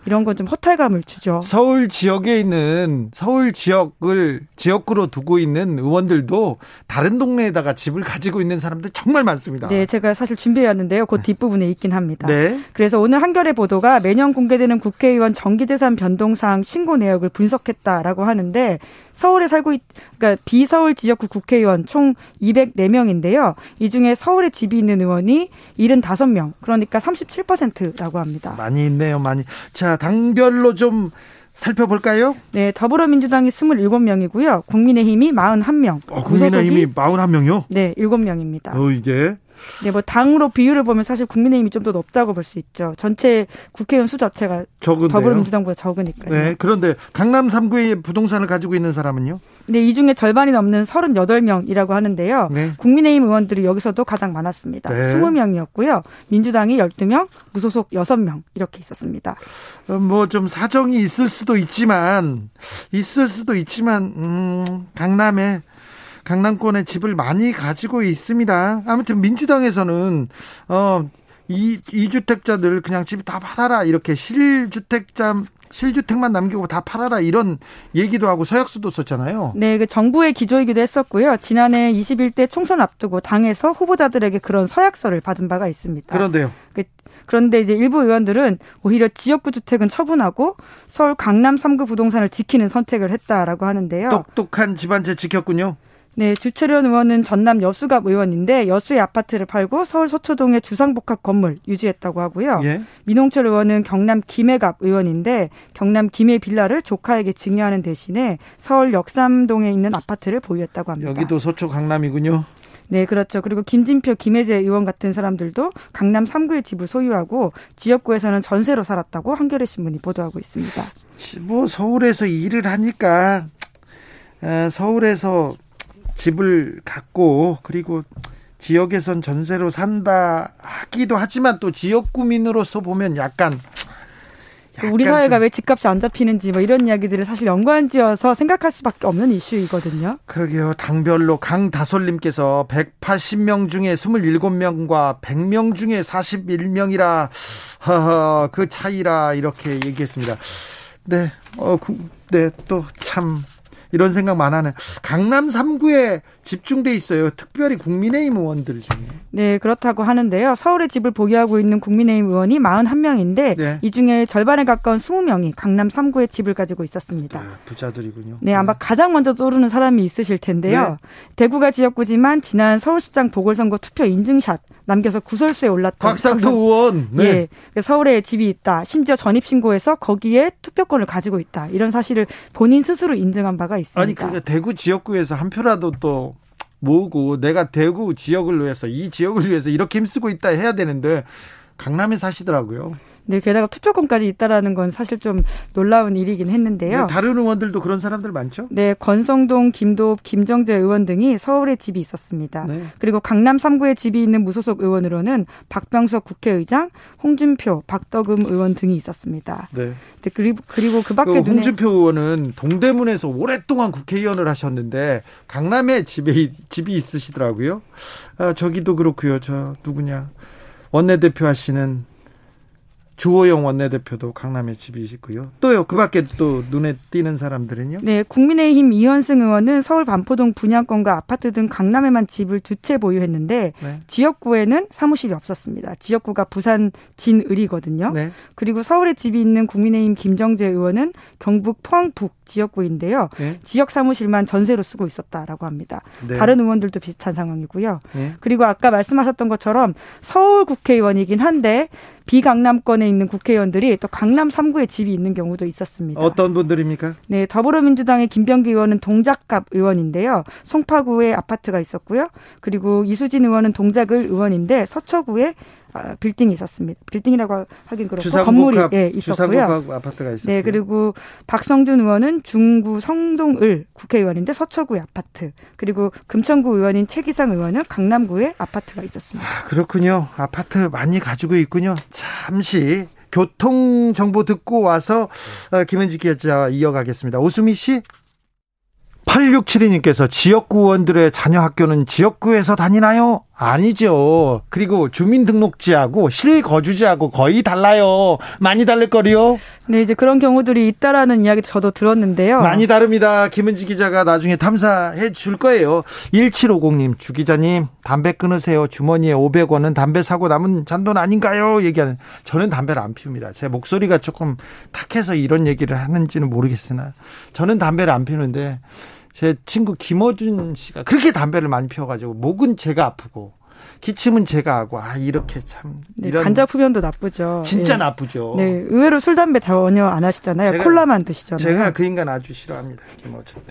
이런 건 좀 허탈감을 주죠. 서울 지역에 있는 서울 지역을 지역구로 두고 있는 의원들도 다른 동네에다가 집을 가지고 있는 사람들 정말 많습니다. 네, 제가 사실 준비해왔는데요. 그 뒷부분에 있긴 합니다. 네. 그래서 오늘 한겨레 보도가 매년 공개되는 국회의원 정기재산 변동사항 신고 내역을 분석했다라고 하는데 서울에 그러니까 비서울 지역구 국회의원 총 204명인데요. 이 중에 서울에 집이 있는 의원이 75명, 그러니까 37%라고 합니다. 많이 있네요, 많이. 자, 당별로 좀 살펴볼까요? 네, 더불어민주당이 27명이고요. 국민의힘이 41명. 국민의힘이 41명이요? 네, 7명입니다. 이게. 네, 뭐 당으로 비율을 보면 사실 국민의힘이 좀 더 높다고 볼 수 있죠. 전체 국회의원 수 자체가 적은데요. 더불어민주당보다 적으니까요. 네, 그런데 강남 3구의 부동산을 가지고 있는 사람은요? 네, 이 중에 절반이 넘는 38명이라고 하는데요. 네. 국민의힘 의원들이 여기서도 가장 많았습니다. 네. 20명이었고요. 민주당이 12명, 무소속 6명 이렇게 있었습니다. 뭐 좀 사정이 있을 수도 있지만 강남권에 집을 많이 가지고 있습니다. 아무튼 민주당에서는 이주택자들 그냥 집 다 팔아라, 이렇게 실주택만 남기고 다 팔아라, 이런 얘기도 하고 서약서도 썼잖아요. 네, 그 정부의 기조이기도 했었고요. 지난해 21대 총선 앞두고 당에서 후보자들에게 그런 서약서를 받은 바가 있습니다. 그런데요. 그런데 이제 일부 의원들은 오히려 지역구 주택은 처분하고 서울 강남 3구 부동산을 지키는 선택을 했다라고 하는데요. 똑똑한 집안채 지켰군요. 네, 주철현 의원은 전남 여수갑 의원인데 여수의 아파트를 팔고 서울 서초동의 주상복합 건물 유지했다고 하고요. 예? 민홍철 의원은 경남 김해갑 의원인데 경남 김해 빌라를 조카에게 증여하는 대신에 서울 역삼동에 있는 아파트를 보유했다고 합니다. 여기도 서초 강남이군요. 네, 그렇죠. 그리고 김진표, 김혜재 의원 같은 사람들도 강남 3구의 집을 소유하고 지역구에서는 전세로 살았다고 한겨레신문이 보도하고 있습니다. 뭐 서울에서 일을 하니까 서울에서 집을 갖고 그리고 지역에선 전세로 산다 하기도 하지만 또 지역구민으로서 보면 약간 우리 사회가 왜 집값이 안 잡히는지 뭐 이런 이야기들을 사실 연관지어서 생각할 수밖에 없는 이슈이거든요. 그러게요. 당별로 강다솔님께서 180명 중에 27명과 100명 중에 41명이라 그 차이라 이렇게 얘기했습니다. 네, 네, 또 참 이런 생각만 하는 강남 3구에 집중돼 있어요. 특별히 국민의힘 의원들 중에. 네, 그렇다고 하는데요. 서울의 집을 보유하고 있는 국민의힘 의원이 41명인데 네. 이 중에 절반에 가까운 20명이 강남 3구의 집을 가지고 있었습니다. 네, 부자들이군요. 네, 아마 가장 먼저 떠오르는 사람이 있으실 텐데요. 네. 대구가 지역구지만 지난 서울시장 보궐선거 투표 인증샷 남겨서 구설수에 올랐던 곽상도 의원. 네. 예, 서울에 집이 있다. 심지어 전입신고해서 거기에 투표권을 가지고 있다. 이런 사실을 본인 스스로 인증한 바가 있습니다. 아니, 그러니까 대구 지역구에서 한 표라도 또 모으고 내가 대구 지역을 위해서 이 지역을 위해서 이렇게 힘쓰고 있다 해야 되는데 강남에 사시더라고요. 네, 게다가 투표권까지 있다라는 건 사실 좀 놀라운 일이긴 했는데요. 네, 다른 의원들도 그런 사람들 많죠? 네, 권성동, 김도읍, 김정재 의원 등이 서울에 집이 있었습니다. 네. 그리고 강남 3구에 집이 있는 무소속 의원으로는 박병석 국회의장, 홍준표, 박덕음 의원 등이 있었습니다. 네. 그리고 그 밖에 홍준표 의원은 동대문에서 오랫동안 국회의원을 하셨는데 강남에 집이 있으시더라고요. 아, 저기도 그렇고요. 저 누구냐? 원내대표 하시는 주호영 원내대표도 강남에 집이 있고요. 또요. 그밖에 또 눈에 띄는 사람들은요. 네, 국민의힘 이현승 의원은 서울 반포동 분양권과 아파트 등 강남에만 집을 2채 보유했는데 네. 지역구에는 사무실이 없었습니다. 지역구가 부산 진을이거든요. 네. 그리고 서울에 집이 있는 국민의힘 김정재 의원은 경북 포항북 지역구인데요. 네. 지역 사무실만 전세로 쓰고 있었다라고 합니다. 네. 다른 의원들도 비슷한 상황이고요. 네. 그리고 아까 말씀하셨던 것처럼 서울 국회의원이긴 한데 비강남권에 있는 국회의원들이 또 강남 3구에 집이 있는 경우도 있었습니다. 어떤 분들입니까? 네, 더불어민주당의 김병기 의원은 동작갑 의원인데요. 송파구에 아파트가 있었고요. 그리고 이수진 의원은 동작을 의원인데 서초구에 빌딩이 있었습니다. 빌딩이라고 하긴 그렇고 건물이 예, 있었고요. 주상국하고 아파트가 있었고요. 네, 그리고 박성준 의원은 중구 성동을 국회의원인데 서초구의 아파트. 그리고 금천구 의원인 최기상 의원은 강남구에 아파트가 있었습니다. 아, 그렇군요. 아파트 많이 가지고 있군요. 잠시 교통 정보 듣고 와서 김은지 기자 이어가겠습니다. 오수미 씨. 8672님께서 지역구 의원들의 자녀 학교는 지역구에서 다니나요? 아니죠. 그리고 주민등록지하고 실거주지하고 거의 달라요. 많이 다를 거리요. 네, 이제 그런 경우들이 있다라는 이야기도 저도 들었는데요. 많이 다릅니다. 김은지 기자가 나중에 탐사해 줄 거예요. 1750님, 주 기자님, 담배 끊으세요. 주머니에 500원은 담배 사고 남은 잔돈 아닌가요? 얘기하는. 저는 담배를 안 피웁니다. 제 목소리가 조금 탁해서 이런 얘기를 하는지는 모르겠으나 저는 담배를 안 피우는데 제 친구 김어준 씨가 그렇게 담배를 많이 피워가지고 목은 제가 아프고 기침은 제가 하고 아 이렇게 참 이런 네, 간자 흡연도 나쁘죠. 진짜 네. 나쁘죠. 네, 의외로 술 담배 전혀 안 하시잖아요. 제가, 콜라만 드시잖아요. 제가 그 인간 아주 싫어합니다. 김어준.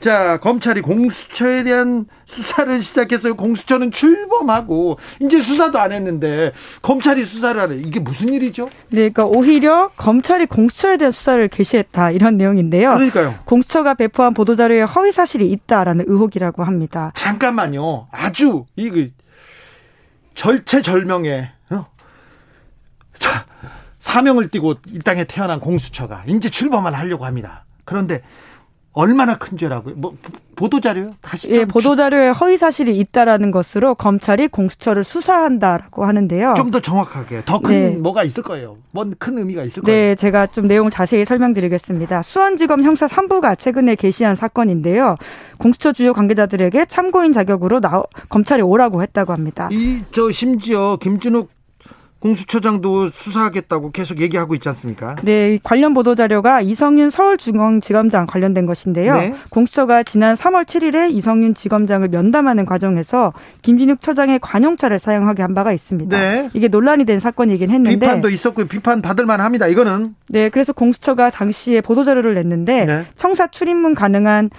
자, 검찰이 공수처에 대한 수사를 시작했어요. 공수처는 출범하고 이제 수사도 안 했는데 검찰이 수사를 하래. 이게 무슨 일이죠? 네, 그러니까 오히려 검찰이 공수처에 대한 수사를 개시했다 이런 내용인데요. 그러니까요. 공수처가 배포한 보도자료에 허위 사실이 있다라는 의혹이라고 합니다. 잠깐만요. 아주 이거 절체절명의 사명을 띠고 이 땅에 태어난 공수처가 이제 출범을 하려고 합니다. 그런데 얼마나 큰 죄라고요? 뭐 보도자료요? 다시 예, 보도자료에 허위 사실이 있다라는 것으로 검찰이 공수처를 수사한다라고 하는데요. 좀 더 정확하게 더 큰 네. 뭐가 있을 거예요. 뭔 큰 의미가 있을 거예요. 네, 제가 좀 내용을 자세히 설명드리겠습니다. 수원지검 형사 3부가 최근에 게시한 사건인데요. 공수처 주요 관계자들에게 참고인 자격으로 검찰에 오라고 했다고 합니다. 심지어 김준욱 공수처장도 수사하겠다고 계속 얘기하고 있지 않습니까? 네, 관련 보도자료가 이성윤 서울중앙지검장 관련된 것인데요. 네. 공수처가 지난 3월 7일에 이성윤 지검장을 면담하는 과정에서 김진욱 처장의 관용차를 사용하게 한 바가 있습니다. 네. 이게 논란이 된 사건이긴 했는데 비판도 있었고요. 비판 받을 만합니다. 이거는. 네, 그래서 공수처가 당시에 보도자료를 냈는데 네. 청사 출입이 가능한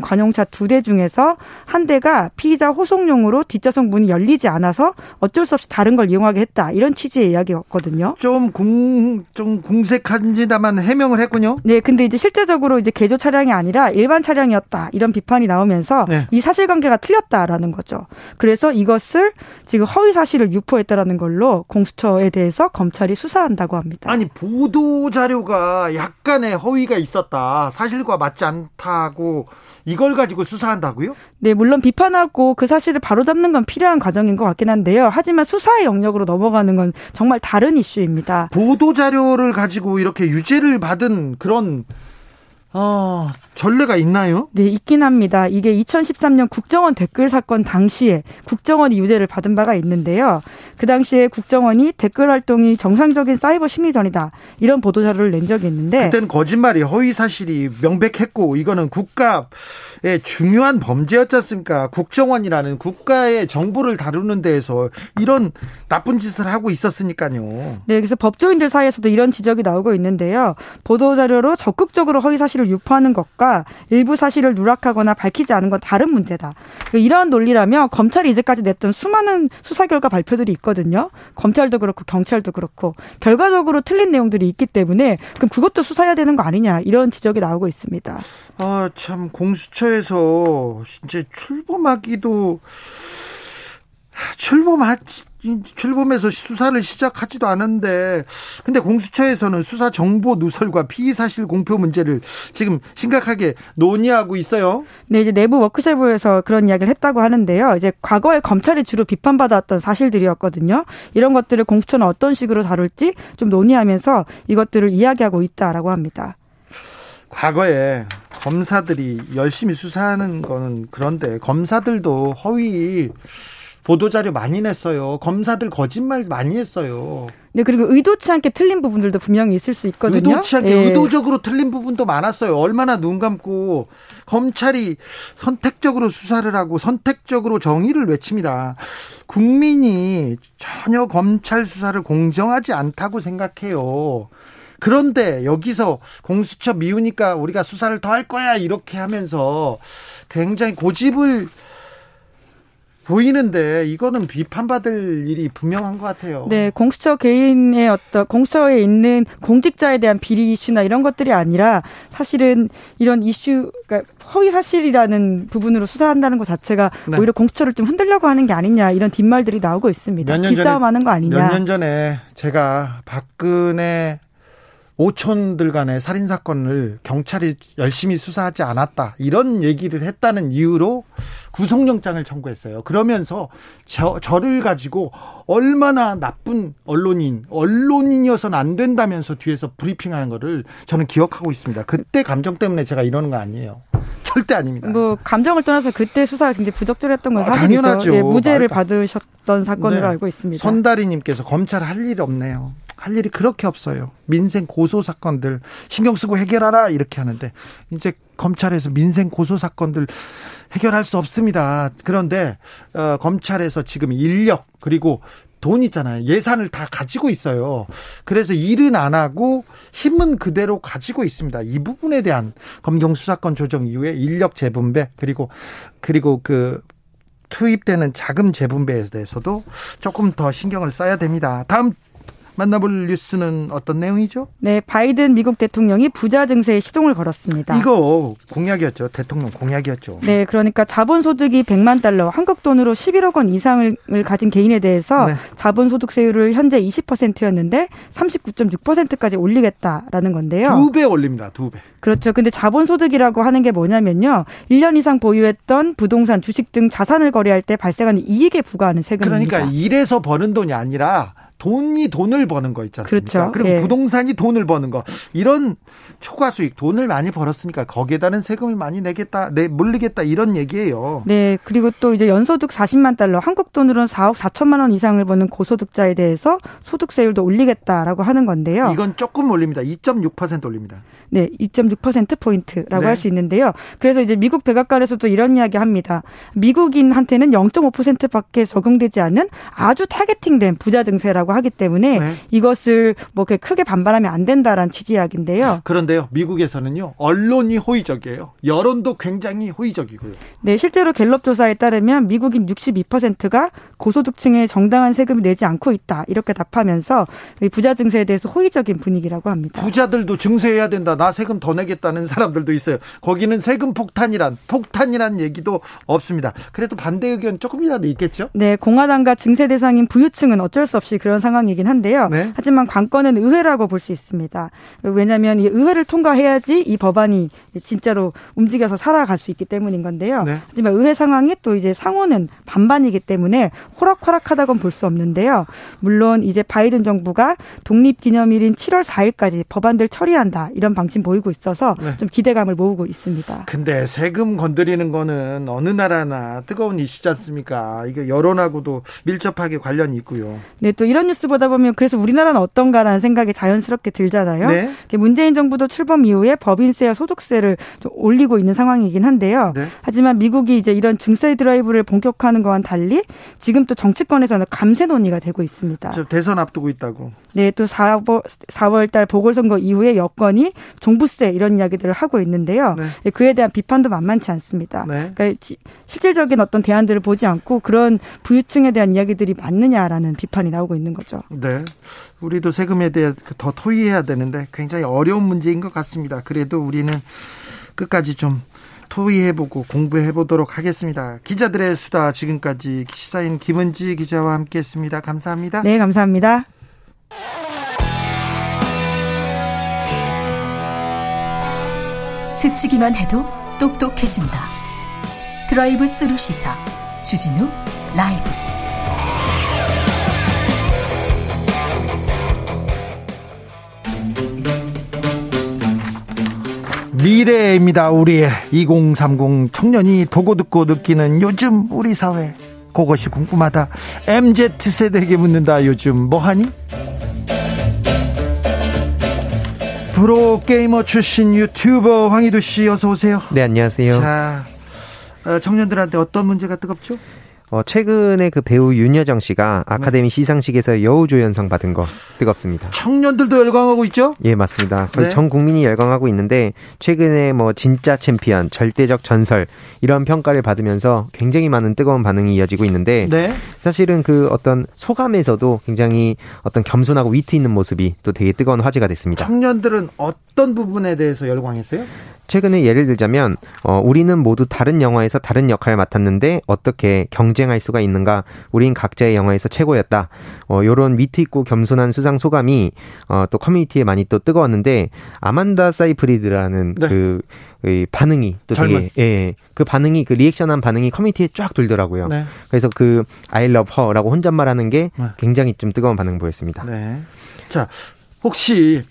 관용차 2대 중에서 한 대가 피의자 호송용으로 뒷좌석 문이 열리지 않아서 어쩔 수 없이 다른 걸 이용했습니다. 했다 이런 취지의 이야기였거든요. 좀 궁색한지다만 해명을 했군요. 네, 근데 이제 실제적으로 이제 개조 차량이 아니라 일반 차량이었다 이런 비판이 나오면서 네. 이 사실관계가 틀렸다라는 거죠. 그래서 이것을 지금 허위 사실을 유포했다라는 걸로 공수처에 대해서 검찰이 수사한다고 합니다. 아니 보도 자료가 약간의 허위가 있었다, 사실과 맞지 않다고 이걸 가지고 수사한다고요? 네, 물론 비판하고 그 사실을 바로잡는 건 필요한 과정인 것 같긴 한데요. 하지만 수사의 영역으로 넘어가는 건 정말 다른 이슈입니다. 보도자료를 가지고 이렇게 유죄를 받은 그런 전례가 있나요? 네, 있긴 합니다. 이게 2013년 국정원 댓글 사건 당시에 국정원이 유죄를 받은 바가 있는데요. 그 당시에 국정원이 댓글 활동이 정상적인 사이버 심리 전이다, 이런 보도자료를 낸 적이 있는데, 그때는 거짓말이 허위사실이 명백했고 이거는 국가의 중요한 범죄였지 않습니까? 국정원이라는 국가의 정보를 다루는 데에서 이런 나쁜 짓을 하고 있었으니까요. 네, 그래서 법조인들 사이에서도 이런 지적이 나오고 있는데요. 보도자료로 적극적으로 허위사실을 유포하는 것과 일부 사실을 누락하거나 밝히지 않은 건 다른 문제다, 이런 논리라며 검찰이 이제까지 냈던 수많은 수사 결과 발표들이 있거든요. 검찰도 그렇고 경찰도 그렇고 결과적으로 틀린 내용들이 있기 때문에 그럼 그것도 수사해야 되는 거 아니냐, 이런 지적이 나오고 있습니다. 아, 참 공수처에서 이제 출범해서 수사를 시작하지도 않은데, 근데 공수처에서는 수사 정보 누설과 피의 사실 공표 문제를 지금 심각하게 논의하고 있어요. 네, 이제 내부 워크숍에서 그런 이야기를 했다고 하는데요. 이제 과거에 검찰이 주로 비판받았던 사실들이었거든요. 이런 것들을 공수처는 어떤 식으로 다룰지 좀 논의하면서 이것들을 이야기하고 있다라고 합니다. 과거에 검사들이 열심히 수사하는 건 그런데 검사들도 허위 보도자료 많이 냈어요. 검사들 거짓말 많이 했어요. 네, 그리고 의도치 않게 틀린 부분들도 분명히 있을 수 있거든요. 의도치 않게, 예, 의도적으로 틀린 부분도 많았어요. 얼마나 눈 감고 검찰이 선택적으로 수사를 하고 선택적으로 정의를 외칩니다. 국민이 전혀 검찰 수사를 공정하지 않다고 생각해요. 그런데 여기서 공수처 미우니까 우리가 수사를 더 할 거야 이렇게 하면서 굉장히 고집을 보이는데 이거는 비판받을 일이 분명한 것 같아요. 네, 공수처 개인의 어떤 공수처에 있는 공직자에 대한 비리 이슈나 이런 것들이 아니라 사실은 이런 이슈, 그러니까 허위 사실이라는 부분으로 수사한다는 것 자체가, 네, 오히려 공수처를 좀 흔들려고 하는 게 아니냐, 이런 뒷말들이 나오고 있습니다. 기싸움하는 거 아니냐. 몇 년 전에 제가 박근혜 오촌들 간의 살인사건을 경찰이 열심히 수사하지 않았다, 이런 얘기를 했다는 이유로 구속영장을 청구했어요. 그러면서 저를 가지고 얼마나 나쁜 언론인이어서는 안 된다면서 뒤에서 브리핑하는 거를 저는 기억하고 있습니다. 그때 감정 때문에 제가 이러는 거 아니에요. 절대 아닙니다. 뭐 감정을 떠나서 그때 수사가 굉장히 부적절했던 건 사실이죠. 당연하죠. 예, 무죄를 받으셨던 사건으로, 네, 알고 있습니다. 선다리님께서 검찰 할 일이 없네요. 할 일이 그렇게 없어요. 민생 고소 사건들 신경 쓰고 해결하라 이렇게 하는데 이제 검찰에서 민생 고소 사건들 해결할 수 없습니다. 그런데 검찰에서 지금 인력 그리고 돈 있잖아요. 예산을 다 가지고 있어요. 그래서 일은 안 하고 힘은 그대로 가지고 있습니다. 이 부분에 대한 검경 수사권 조정 이후에 인력 재분배 그리고 그 투입되는 자금 재분배에 대해서도 조금 더 신경을 써야 됩니다. 다음 만나볼 뉴스는 어떤 내용이죠? 네, 바이든 미국 대통령이 부자 증세에 시동을 걸었습니다. 이거 공약이었죠. 대통령 공약이었죠. 네, 그러니까 자본소득이 100만 달러, 한국 돈으로 11억 원 이상을 가진 개인에 대해서, 네, 자본소득세율을 현재 20%였는데 39.6%까지 올리겠다라는 건데요. 2배 올립니다. 2배. 그렇죠. 근데 자본소득이라고 하는 게 뭐냐면요, 1년 이상 보유했던 부동산, 주식 등 자산을 거래할 때 발생하는 이익에 부과하는 세금입니다. 그러니까 일해서 버는 돈이 아니라 돈이 돈을 버는 거 있지 않습니까? 그렇죠. 그리고, 예, 부동산이 돈을 버는 거, 이런 초과 수익 돈을 많이 벌었으니까 거기에 따른 세금을 많이 내겠다, 물리겠다 이런 얘기예요. 네, 그리고 또 이제 연소득 40만 달러, 한국 돈으로는 4억 4천만 원 이상을 버는 고소득자에 대해서 소득세율도 올리겠다라고 하는 건데요. 이건 조금 올립니다. 2.6% 올립니다. 네, 2.6% 포인트라고, 네, 할 수 있는데요. 그래서 이제 미국 백악관에서도 이런 이야기합니다. 미국인한테는 0.5%밖에 적용되지 않는 아주 타겟팅된 부자 증세라고 하기 때문에, 네, 이것을 뭐 크게 반발하면 안 된다라는 취지 이야기인데요. 그런데요, 미국에서는요, 언론이 호의적이에요. 여론도 굉장히 호의적이고요. 네, 실제로 갤럽 조사에 따르면 미국인 62%가 고소득층에 정당한 세금을 내지 않고 있다, 이렇게 답하면서 부자 증세에 대해서 호의적인 분위기라고 합니다. 부자들도 증세해야 된다, 나 세금 더 내겠다는 사람들도 있어요. 거기는 세금 폭탄이란 얘기도 없습니다. 그래도 반대 의견 조금이라도 있겠죠? 네, 공화당과 증세 대상인 부유층은 어쩔 수 없이 그런 이런 상황이긴 한데요. 네? 하지만 관건은 의회라고 볼 수 있습니다. 왜냐하면 이 의회를 통과해야지 이 법안이 진짜로 움직여서 살아갈 수 있기 때문인 건데요. 네? 하지만 의회 상황이 또 이제 상원은 반반이기 때문에 호락호락하다곤 볼 수 없는데요. 물론 이제 바이든 정부가 독립기념일인 7월 4일까지 법안들 처리한다 이런 방침 보이고 있어서 네. 좀 기대감을 모으고 있습니다. 근데 세금 건드리는 거는 어느 나라나 뜨거운 이슈지 않습니까? 이게 여론하고도 밀접하게 관련이 있고요. 네, 또 이런 뉴스 보다 보면 그래서 우리나라는 어떤가라는 생각이 자연스럽게 들잖아요. 네. 문재인 정부도 출범 이후에 법인세와 소득세를 좀 올리고 있는 상황이긴 한데요. 네. 하지만 미국이 이제 이런 증세 드라이브를 본격화하는 것과는 달리 지금 또 정치권에서는 감세 논의가 되고 있습니다. 대선 앞두고 있다고. 네, 또 4월달 보궐선거 이후에 여권이 종부세 이런 이야기들을 하고 있는데요. 네. 그에 대한 비판도 만만치 않습니다. 네. 그러니까 실질적인 어떤 대안들을 보지 않고 그런 부유층에 대한 이야기들이 맞느냐라는 비판이 나오고 있는 거죠. 네, 우리도 세금에 대해 더 토의해야 되는데 굉장히 어려운 문제인 것 같습니다. 그래도 우리는 끝까지 좀 토의해보고 공부해보도록 하겠습니다. 기자들의 수다, 지금까지 시사인 김은지 기자와 함께했습니다. 감사합니다. 네, 감사합니다. 스치기만 해도 똑똑해진다. 드라이브 스루 시사 주진우 라이브. 미래입니다. 우리의 2030 청년이 보고 듣고 느끼는 요즘 우리 사회, 그것이 궁금하다. MZ세대에게 묻는다. 요즘 뭐하니? 프로게이머 출신 유튜버 황희두 씨, 어서 오세요. 네, 안녕하세요. 자, 청년들한테 어떤 문제가 뜨겁죠? 최근에 그 배우 윤여정 씨가 아카데미 시상식에서 여우조연상 받은 거 뜨겁습니다. 청년들도 열광하고 있죠? 예, 맞습니다. 거의 네. 전 국민이 열광하고 있는데 최근에 뭐 진짜 챔피언, 절대적 전설 이런 평가를 받으면서 굉장히 많은 뜨거운 반응이 이어지고 있는데 네. 사실은 그 어떤 소감에서도 굉장히 어떤 겸손하고 위트 있는 모습이 또 되게 뜨거운 화제가 됐습니다. 청년들은 어떤 부분에 대해서 열광했어요? 최근에 예를 들자면 우리는 모두 다른 영화에서 다른 역할을 맡았는데 어떻게 경쟁할 수가 있는가, 우린 각자의 영화에서 최고였다, 이런 위트 있고 겸손한 수상 소감이 또 커뮤니티에 많이 또 뜨거웠는데 아만다 사이프리드라는 네. 그 반응이 또 되게 예, 그 반응이 그 리액션한 반응이 커뮤니티에 쫙 돌더라고요. 네. 그래서 그 I love her라고 혼잣말하는 게 굉장히 좀 뜨거운 반응 보였습니다. 네. 자, 혹시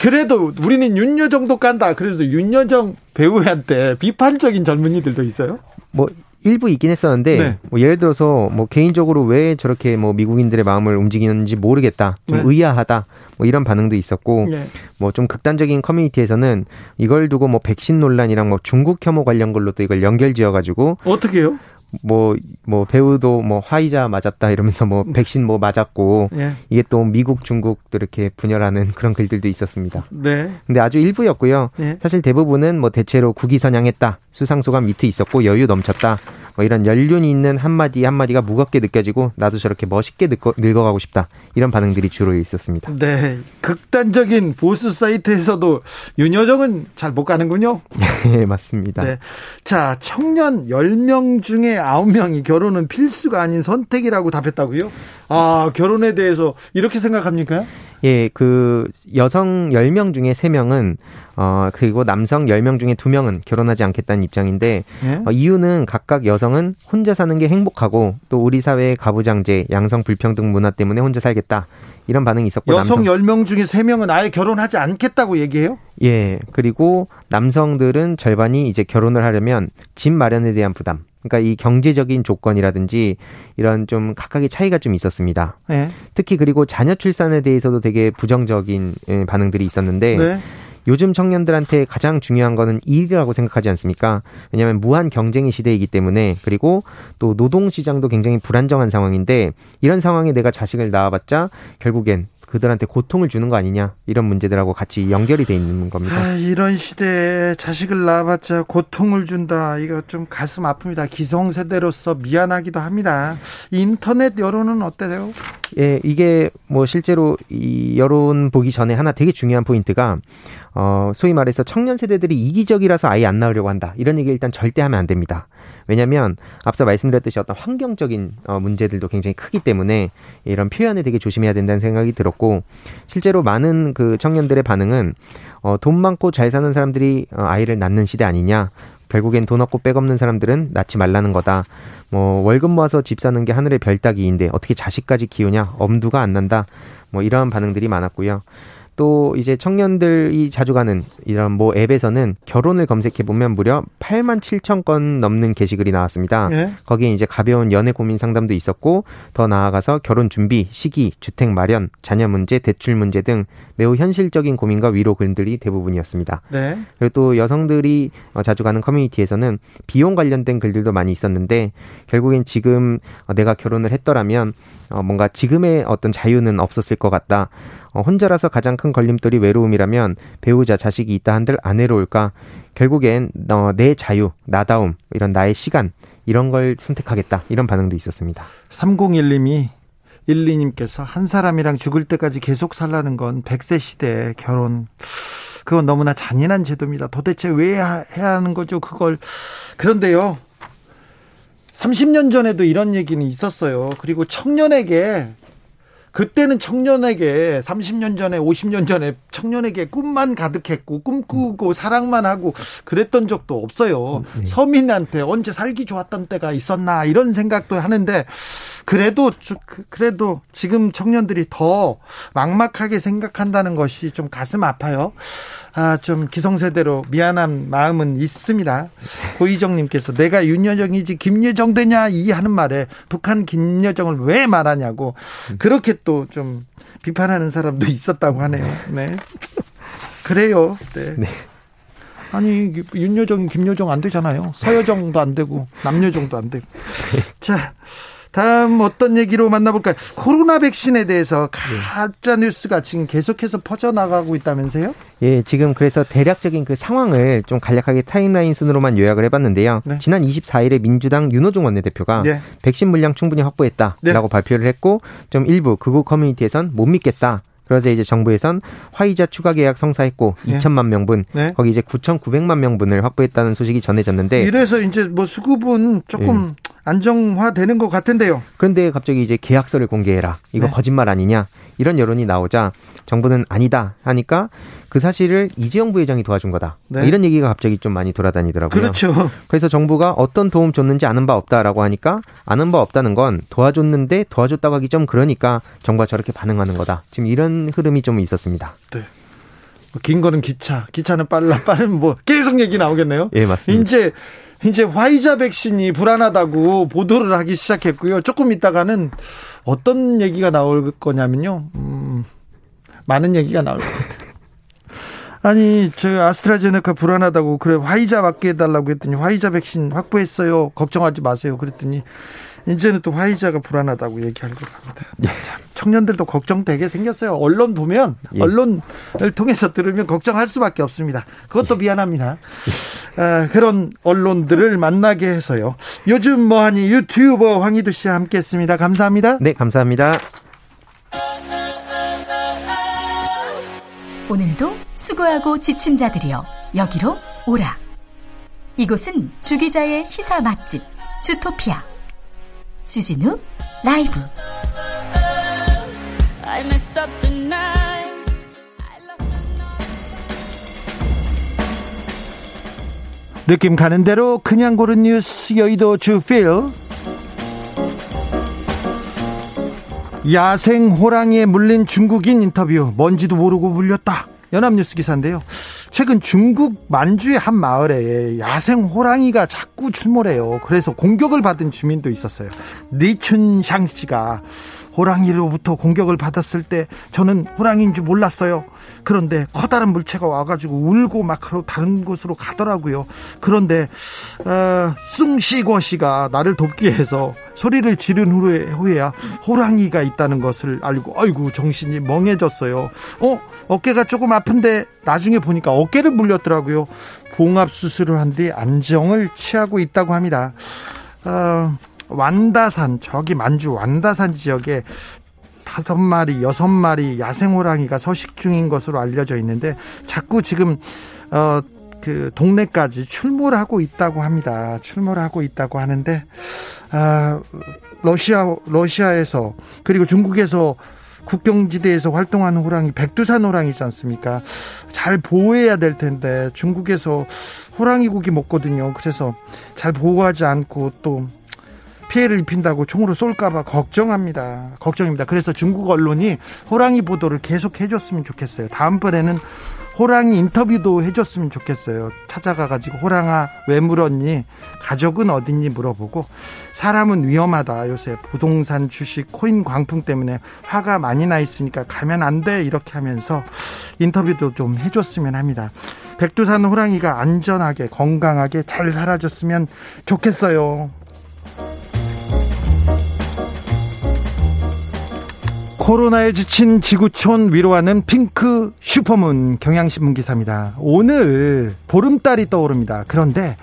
그래도 우리는 윤여정도 깐다. 그래서 윤여정 배우한테 비판적인 젊은이들도 있어요? 뭐 일부 있긴 했었는데 네. 뭐 예를 들어서 뭐 개인적으로 왜 저렇게 뭐 미국인들의 마음을 움직이는지 모르겠다, 좀 네. 의아하다, 뭐 이런 반응도 있었고 네. 뭐 좀 극단적인 커뮤니티에서는 이걸 두고 뭐 백신 논란이랑 뭐 중국 혐오 관련 걸로 또 이걸 연결지어가지고 어떻게 해요? 뭐 배우도 뭐 화이자 맞았다 이러면서 뭐 백신 뭐 맞았고 예. 이게 또 미국 중국도 이렇게 분열하는 그런 글들도 있었습니다. 네. 근데 아주 일부였고요. 예. 사실 대부분은 뭐 대체로 국위선양했다, 수상소감 밑에 있었고 여유 넘쳤다, 뭐 이런 연륜이 있는 한마디 한마디가 무겁게 느껴지고 나도 저렇게 멋있게 늙어가고 싶다 이런 반응들이 주로 있었습니다. 네, 극단적인 보수 사이트에서도 윤여정은 잘 못 가는군요. 네, 맞습니다. 네. 자, 청년 10명 중에 9명이 결혼은 필수가 아닌 선택이라고 답했다고요? 아, 결혼에 대해서 이렇게 생각합니까? 예, 그 여성 10명 중에 3명은 그리고 남성 10명 중에 2명은 결혼하지 않겠다는 입장인데 예? 이유는 각각 여성은 혼자 사는 게 행복하고 또 우리 사회의 가부장제, 양성 불평등 문화 때문에 혼자 살겠다 이런 반응이 있었고, 여성 10명 중에 3명은 아예 결혼하지 않겠다고 얘기해요? 예, 그리고 남성들은 절반이 이제 결혼을 하려면 집 마련에 대한 부담, 그러니까 이 경제적인 조건이라든지 이런 좀 각각의 차이가 좀 있었습니다. 네. 특히 그리고 자녀 출산에 대해서도 되게 부정적인 반응들이 있었는데 네. 요즘 청년들한테 가장 중요한 거는 일이라고 생각하지 않습니까? 왜냐하면 무한 경쟁의 시대이기 때문에, 그리고 또 노동시장도 굉장히 불안정한 상황인데 이런 상황에 내가 자식을 낳아봤자 결국엔 그들한테 고통을 주는 거 아니냐, 이런 문제들하고 같이 연결이 돼 있는 겁니다. 아, 이런 시대에 자식을 낳아봤자 고통을 준다, 이거 좀 가슴 아픕니다. 기성세대로서 미안하기도 합니다. 인터넷 여론은 어때요? 예, 이게 뭐 실제로 이 여론 보기 전에 하나 되게 중요한 포인트가 소위 말해서 청년 세대들이 이기적이라서 아예 안 나오려고 한다 이런 얘기 일단 절대 하면 안 됩니다. 왜냐하면 앞서 말씀드렸듯이 어떤 환경적인 문제들도 굉장히 크기 때문에 이런 표현에 되게 조심해야 된다는 생각이 들었고, 실제로 많은 그 청년들의 반응은 돈 많고 잘 사는 사람들이 아이를 낳는 시대 아니냐, 결국엔 돈 없고 빽 없는 사람들은 낳지 말라는 거다, 뭐 월급 모아서 집 사는 게 하늘의 별 따기인데 어떻게 자식까지 키우냐, 엄두가 안 난다, 뭐 이러한 반응들이 많았고요. 또 이제 청년들이 자주 가는 이런 뭐 앱에서는 결혼을 검색해보면 무려 87,000건 넘는 게시글이 나왔습니다. 네. 거기에 이제 가벼운 연애 고민 상담도 있었고, 더 나아가서 결혼 준비, 시기, 주택 마련, 자녀 문제, 대출 문제 등 매우 현실적인 고민과 위로 글들이 대부분이었습니다. 네. 그리고 또 여성들이 자주 가는 커뮤니티에서는 비용 관련된 글들도 많이 있었는데, 결국엔 지금 내가 결혼을 했더라면 뭔가 지금의 어떤 자유는 없었을 것 같다, 혼자라서 가장 큰 걸림돌이 외로움이라면 배우자, 자식이 있다 한들 안 외로울까, 결국엔 내 자유, 나다움, 이런 나의 시간, 이런 걸 선택하겠다, 이런 반응도 있었습니다. 3012님이 12님께서 한 사람이랑 죽을 때까지 계속 살라는 건 100세 시대의 결혼, 그건 너무나 잔인한 제도입니다. 도대체 왜 해야 하는 거죠, 그걸. 그런데요, 30년 전에도 이런 얘기는 있었어요. 그리고 청년에게, 그때는 청년에게 30년 전에 50년 전에 청년에게 꿈만 가득했고 꿈꾸고 사랑만 하고 그랬던 적도 없어요. 서민한테 언제 살기 좋았던 때가 있었나 이런 생각도 하는데, 그래도 지금 청년들이 더 막막하게 생각한다는 것이 좀 가슴 아파요. 아, 좀 기성세대로 미안한 마음은 있습니다. 고희정님께서 내가 윤여정이지 김여정 되냐 이 하는 말에 북한 김여정을 왜 말하냐고 그렇게 또 좀 비판하는 사람도 있었다고 하네요. 네. 그래요. 네. 네. 아니, 윤여정이 김여정 안 되잖아요. 서여정도 안 되고 남여정도 안 되고. 자, 다음 어떤 얘기로 만나볼까요? 코로나 백신에 대해서 가짜 뉴스가 지금 계속해서 퍼져나가고 있다면서요? 예, 지금 그래서 대략적인 그 상황을 좀 간략하게 타임라인 순으로만 요약을 해봤는데요. 네. 지난 24일에 민주당 윤호중 원내대표가 네. 백신 물량 충분히 확보했다라고 네. 발표를 했고, 좀 일부 극우 커뮤니티에선 못 믿겠다, 그러자 이제 정부에선 화이자 추가 계약 성사했고 네. 2천만 명분, 네. 거기 이제 9,900만 명분을 확보했다는 소식이 전해졌는데, 이래서 이제 뭐 수급은 조금 안정화되는 것 같은데요. 그런데 갑자기 이제 계약서를 공개해라, 이거 네. 거짓말 아니냐, 이런 여론이 나오자 정부는 아니다 하니까 그 사실을 이재용 부회장이 도와준 거다, 네. 이런 얘기가 갑자기 좀 많이 돌아다니더라고요. 그렇죠. 그래서 정부가 어떤 도움 줬는지 아는 바 없다라고 하니까, 아는 바 없다는 건 도와줬는데 도와줬다고 하기 좀 그러니까 정부가 저렇게 반응하는 거다, 지금 이런 흐름이 좀 있었습니다. 네. 긴 거는 기차는 빠른 뭐 계속 얘기 나오겠네요. 예, 네, 맞습니다. 이제 화이자 백신이 불안하다고 보도를 하기 시작했고요. 조금 있다가는 어떤 얘기가 나올 거냐면요, 많은 얘기가 나올 것 같아요. 아니, 저 아스트라제네카 불안하다고, 그래 화이자 맞게 해달라고 했더니 화이자 백신 확보했어요, 걱정하지 마세요 그랬더니 이제는 또 화이자가 불안하다고 얘기할 것 같습니다. 예. 청년들도 걱정되게 생겼어요. 언론 보면, 예. 언론을 통해서 들으면 걱정할 수밖에 없습니다. 그것도 예. 미안합니다. 예. 아, 그런 언론들을 만나게 해서요. 요즘 뭐하니 유튜버 황희두 씨와 함께했습니다. 감사합니다. 네, 감사합니다. 오늘도 수고하고 지친 자들이여 여기로 오라. 이곳은 주기자의 시사 맛집 주토피아 주진우 라이브. 느낌 가는 대로 그냥 고른 뉴스, 여의도 주필. 야생 호랑이에 물린 중국인 인터뷰, 먼지도 모르고 물렸다, 연합뉴스 기사인데요. 최근 중국 만주의 한 마을에 야생 호랑이가 자꾸 출몰해요. 그래서 공격을 받은 주민도 있었어요. 리춘샹 씨가 호랑이로부터 공격을 받았을 때 저는 호랑이인 줄 몰랐어요. 그런데 커다란 물체가 와가지고 울고 막 다른 곳으로 가더라고요. 그런데 숭시궈 씨가 나를 돕기 위해서 소리를 지른 후에야 호랑이가 있다는 것을 알고 아이고 정신이 멍해졌어요. 어깨가 조금 아픈데 나중에 보니까 어깨를 물렸더라고요. 봉합수술을 한 뒤 안정을 취하고 있다고 합니다. 완다산, 저기 만주 완다산 지역에 5마리, 6마리 야생호랑이가 서식 중인 것으로 알려져 있는데, 자꾸 지금 그 동네까지 출몰을 하고 있다고 합니다. 출몰을 하고 있다고 하는데, 러시아에서 그리고 중국에서 국경지대에서 활동하는 호랑이 백두산 호랑이지 않습니까? 잘 보호해야 될 텐데 중국에서 호랑이 고기 먹거든요. 그래서 잘 보호하지 않고 또 피해를 입힌다고 총으로 쏠까 봐 걱정입니다. 그래서 중국 언론이 호랑이 보도를 계속 해줬으면 좋겠어요. 다음번에는 호랑이 인터뷰도 해줬으면 좋겠어요. 찾아가가지고 호랑아 왜 물었니? 가족은 어딨니? 물어보고. 사람은 위험하다. 요새 부동산, 주식, 코인 광풍 때문에 화가 많이 나 있으니까 가면 안 돼. 이렇게 하면서 인터뷰도 좀 해줬으면 합니다. 백두산 호랑이가 안전하게 건강하게 잘 사라졌으면 좋겠어요. 코로나에 지친 지구촌 위로하는 핑크 슈퍼문 경향신문 기사입니다. 오늘 보름달이 떠오릅니다. 그런데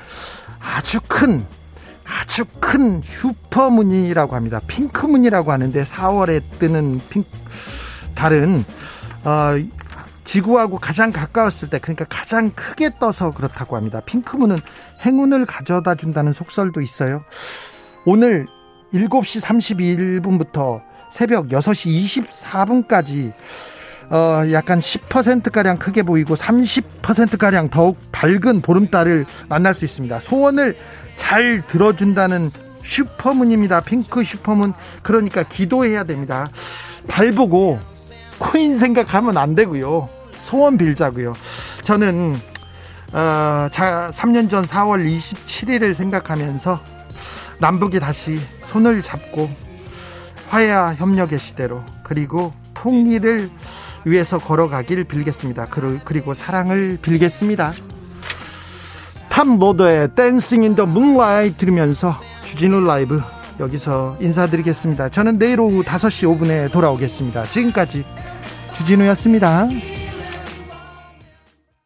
아주 큰 슈퍼문이라고 합니다. 핑크문이라고 하는데 4월에 뜨는 달은 지구하고 가장 가까웠을 때, 그러니까 가장 크게 떠서 그렇다고 합니다. 핑크문은 행운을 가져다 준다는 속설도 있어요. 오늘 7시 31분부터 새벽 6시 24분까지 약간 10%가량 크게 보이고 30%가량 더욱 밝은 보름달을 만날 수 있습니다. 소원을 잘 들어준다는 슈퍼문입니다. 핑크 슈퍼문. 그러니까 기도해야 됩니다. 달 보고 코인 생각하면 안 되고요. 소원 빌자고요. 저는 3년 전 4월 27일을 생각하면서 남북이 다시 손을 잡고 화해와 협력의 시대로, 그리고 통일을 위해서 걸어가길 빌겠습니다. 그리고 사랑을 빌겠습니다. 탑모더의 댄싱 인 더 문라이트 들으면서 주진우 라이브 여기서 인사드리겠습니다. 저는 내일 오후 5시 5분에 돌아오겠습니다. 지금까지 주진우였습니다.